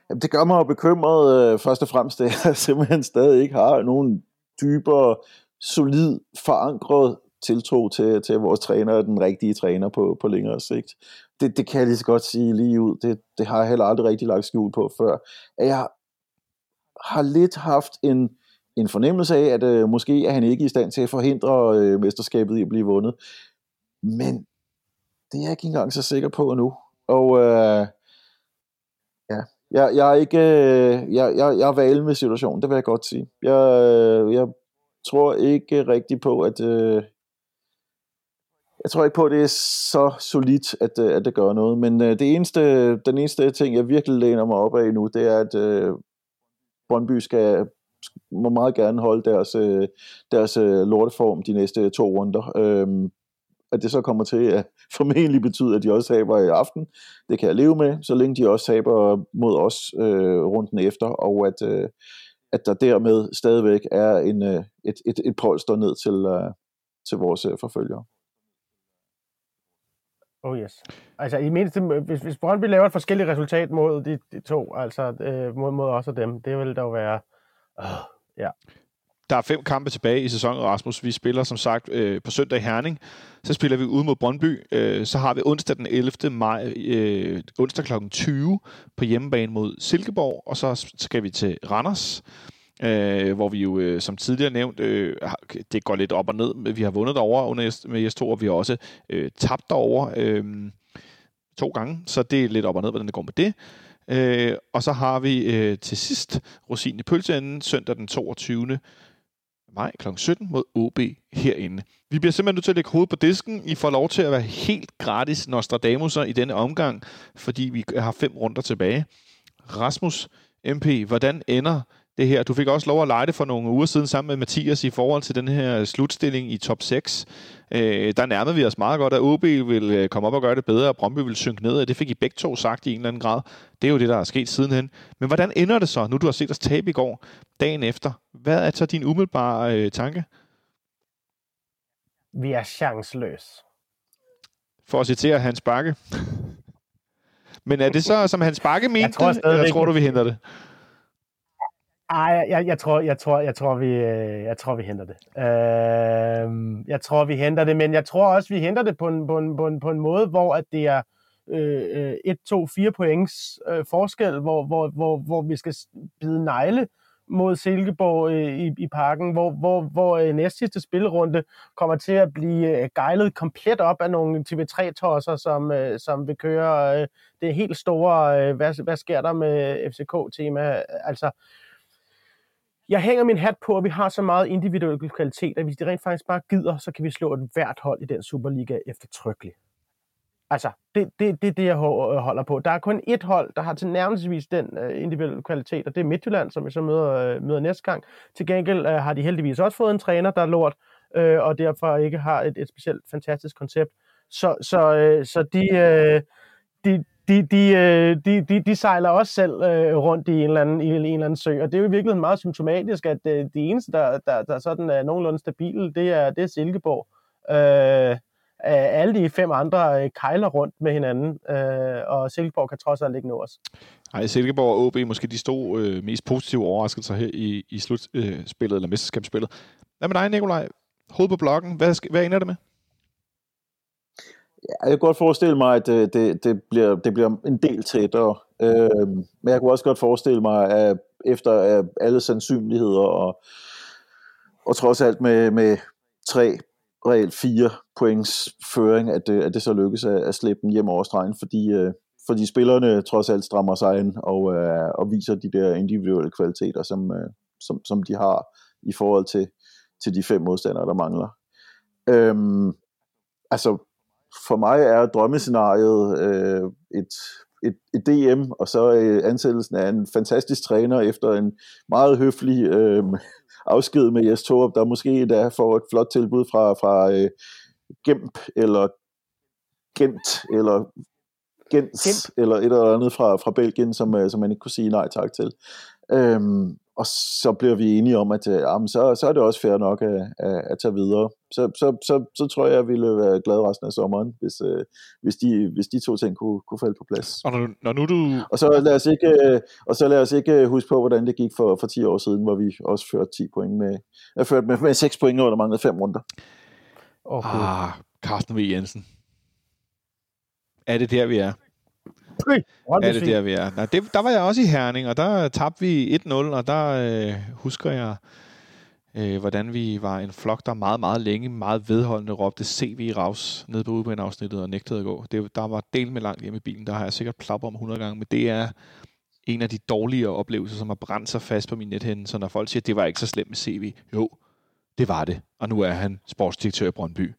Jamen, det gør mig jo bekymret. Først og fremmest, at jeg simpelthen stadig ikke har nogen dybere, solid, forankret tiltro til, til vores træner og den rigtige træner på, på længere sigt. Det, det kan jeg lige så godt sige lige ud. Det, det har jeg heller aldrig rigtig lagt skjul på før. At jeg har lidt haft en, en fornemmelse af, at øh, måske er han ikke i stand til at forhindre øh, mesterskabet i at blive vundet. Men det er jeg ikke engang så sikker på nu. Og øh, ja, jeg, jeg er ikke, øh, jeg, jeg, jeg er valen med situationen, det vil jeg godt sige. Jeg, øh, jeg tror ikke rigtig på, at øh, jeg tror ikke på, at det er så solidt, at, at det gør noget. Men øh, det eneste, den eneste ting, jeg virkelig læner mig op af nu, det er, at øh, Brøndby skal, må meget gerne holde deres, deres lorteform de næste to runder. Øhm, at det så kommer til at formentlig betyde, at de også taber i aften. Det kan jeg leve med, så længe de også taber mod os øh, runden efter, og at, øh, at der dermed stadigvæk er en, øh, et, et, et polster ned til, øh, til vores øh, forfølgere. Oh yes. Altså i mindste, hvis, hvis Brøndby laver et forskelligt resultat mod de, de to, altså øh, mod, mod os og dem, det vil dog være, øh, ja. Der er fem kampe tilbage i sæsonen, Rasmus. Vi spiller som sagt øh, på søndag i Herning, så spiller vi ude mod Brøndby, øh, så har vi onsdag den ellevte maj, øh, onsdag klokken tyve på hjemmebane mod Silkeborg, og så skal vi til Randers. Øh, hvor vi jo, øh, som tidligere nævnt, øh, det går lidt op og ned. Vi har vundet derovre under, med Jess Thorup, og vi har også øh, tabt derovre øh, to gange, så det er lidt op og ned, hvordan det går med det. Øh, og så har vi øh, til sidst Rosin i pølseenden, søndag den toogtyvende maj klokken sytten mod O B herinde. Vi bliver simpelthen nødt til at lægge hovedet på disken. I får lov til at være helt gratis Nostradamuser i denne omgang, fordi vi har fem runder tilbage. Rasmus M P, hvordan ender det her? Du fik også lov at lege det for nogle uger siden sammen med Mathias i forhold til den her slutstilling i top seks. Øh, der nærmede vi os meget godt, at O B ville komme op og gøre det bedre, og Brøndby ville synke ned. Det fik I begge to sagt i en eller anden grad. Det er jo det, der er sket sidenhen. Men hvordan ender det så, nu du har set os tabe i går, dagen efter? Hvad er så din umiddelbare øh, tanke? Vi er chanceløse. For at citere Hans Bakke. Men er det så, som Hans Bakke mente, jeg tror, det, eller tror du, vi henter det? Ej, jeg, jeg tror, jeg tror, jeg tror, vi, jeg tror, vi henter det. Øh, jeg tror, vi henter det, men jeg tror også, vi henter det på en, på en, på en, på en måde, hvor at det er øh, et, to, fire points øh, forskel, hvor, hvor, hvor, hvor vi skal bide negle mod Silkeborg øh, i, i parken, hvor, hvor, hvor øh, næst sidste spillerunde kommer til at blive øh, gejlet komplet op af nogle T V tre tosser, som, øh, som vil køre øh, det helt store, øh, hvad, hvad sker der med F C K-tema, altså. Jeg hænger min hat på, at vi har så meget individuel kvalitet, at hvis de rent faktisk bare gider, så kan vi slå et hvert hold i den Superliga eftertrykkeligt. Altså, det er det, det, det, jeg holder på. Der er kun ét hold, der har tilnærmelsesvis den uh, individuelle kvalitet, og det er Midtjylland, som vi så møder, uh, møder næste gang. Til gengæld uh, har de heldigvis også fået en træner, der er lort, uh, og derfor ikke har et, et specielt fantastisk koncept. Så, så, uh, så de... Uh, de De, de, de, de, de sejler også selv rundt i en eller anden, i en eller anden sø, og det er jo i virkeligheden meget symptomatisk, at det de eneste, der, der, der sådan er nogenlunde stabile, det er, det er Silkeborg. Øh, alle de fem andre kejler rundt med hinanden, øh, og Silkeborg kan trods alt ikke nå os. Nej, Silkeborg og O B måske de store øh, mest positive overraskelser her i, i slutspillet, øh, eller mesterskabsspillet. Hvad med dig, Nikolaj? Hoved på blokken. Hvad, hvad ender det med? Jeg kan godt forestille mig, at det, det, det, bliver, det bliver en del tættere. Øh, men jeg kunne også godt forestille mig, at efter alle sandsynligheder, og, og trods alt med, med tre, reelt fire points føring, at det, at det så lykkes at, at slippe dem hjem over stregen, fordi, øh, fordi spillerne trods alt strammer sig ind og, øh, og viser de der individuelle kvaliteter, som, øh, som, som de har i forhold til, til de fem modstandere, der mangler. Øh, altså... For mig er drømmescenariet øh, et, et, et D M, og så øh, ansættelsen af en fantastisk træner efter en meget høflig øh, afsked med Jess Thorup, der måske endda får et flot tilbud fra, fra øh, Gemp, eller Gent, eller Gens, Gemp. Eller et eller andet fra, fra Belgien, som, øh, som man ikke kunne sige nej tak til. Øhm, Og så bliver vi enige om, at ja, men så, så er det også fair nok at, at, at tage videre. Så, så, så, så tror jeg, jeg ville være glad resten af sommeren, hvis, hvis, de, hvis de to ting kunne, kunne falde på plads. Og, når, når nu du... og, så lad os ikke, og så lad os ikke huske på, hvordan det gik for, for ti år siden, hvor vi også førte ti point med, jeg førte med, med seks point, og der manglede fem runder. Okay. Ah, Carsten V. Jensen. Er det der, vi er? Ja, det der vi er. Nej, det, der var jeg også i Herning, og der tabte vi et nul, og der øh, husker jeg, øh, hvordan vi var en flok, der meget, meget længe, meget vedholdende råbte C V Raus nede på udbaneafsnittet og nægtede at gå. Det, der var delt med langt hjemme i bilen, der har jeg sikkert plappet om hundrede gange, men det er en af de dårligere oplevelser, som har brændt sig fast på min nethænde, så når folk siger, at det var ikke så slemt med C V, jo, det var det, og nu er han sportsdirektør i Brøndby.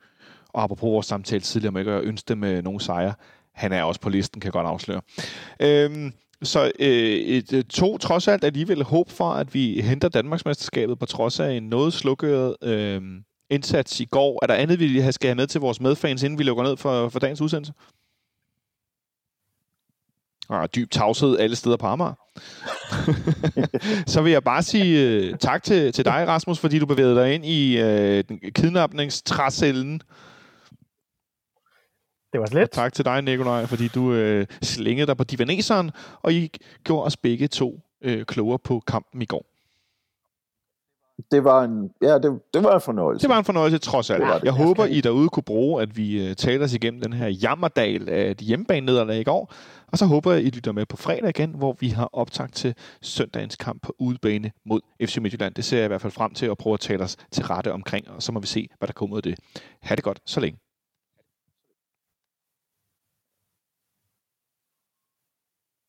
Og apropos vores samtale tidligere, må jeg ikke ønske dem med nogen sejre. Han er også på listen, kan jeg godt afsløre. Øhm, så øh, et, to trods alt alligevel håb for, at vi henter Danmarksmesterskabet på trods af en noget slukøret øh, indsats i går. Er der andet, vi skal have med til vores medfans, inden vi lukker ned for, for dagens udsendelse? Ah, dyb tavshed alle steder på Amager. Så vil jeg bare sige øh, tak til, til dig, Rasmus, fordi du bevægede dig ind i øh, kidnapningstræsellen. Det var slet. Tak til dig, Nikolaj, fordi du øh, slængede dig på divaneseren, og I gjorde os begge to øh, klogere på kampen i går. Det var en, ja, det, det var en fornøjelse. Det var en fornøjelse, trods alt. Det det. Jeg håber, I derude kunne bruge, at vi øh, taler os igennem den her jammerdal af et hjemmebanenederlag i går, og så håber jeg, I lytter med på fredag igen, hvor vi har optakt til søndagens kamp på udebane mod F C Midtjylland. Det ser jeg i hvert fald frem til at prøve at tale os til rette omkring, og så må vi se, hvad der kommer ud af det. Ha' det godt så længe.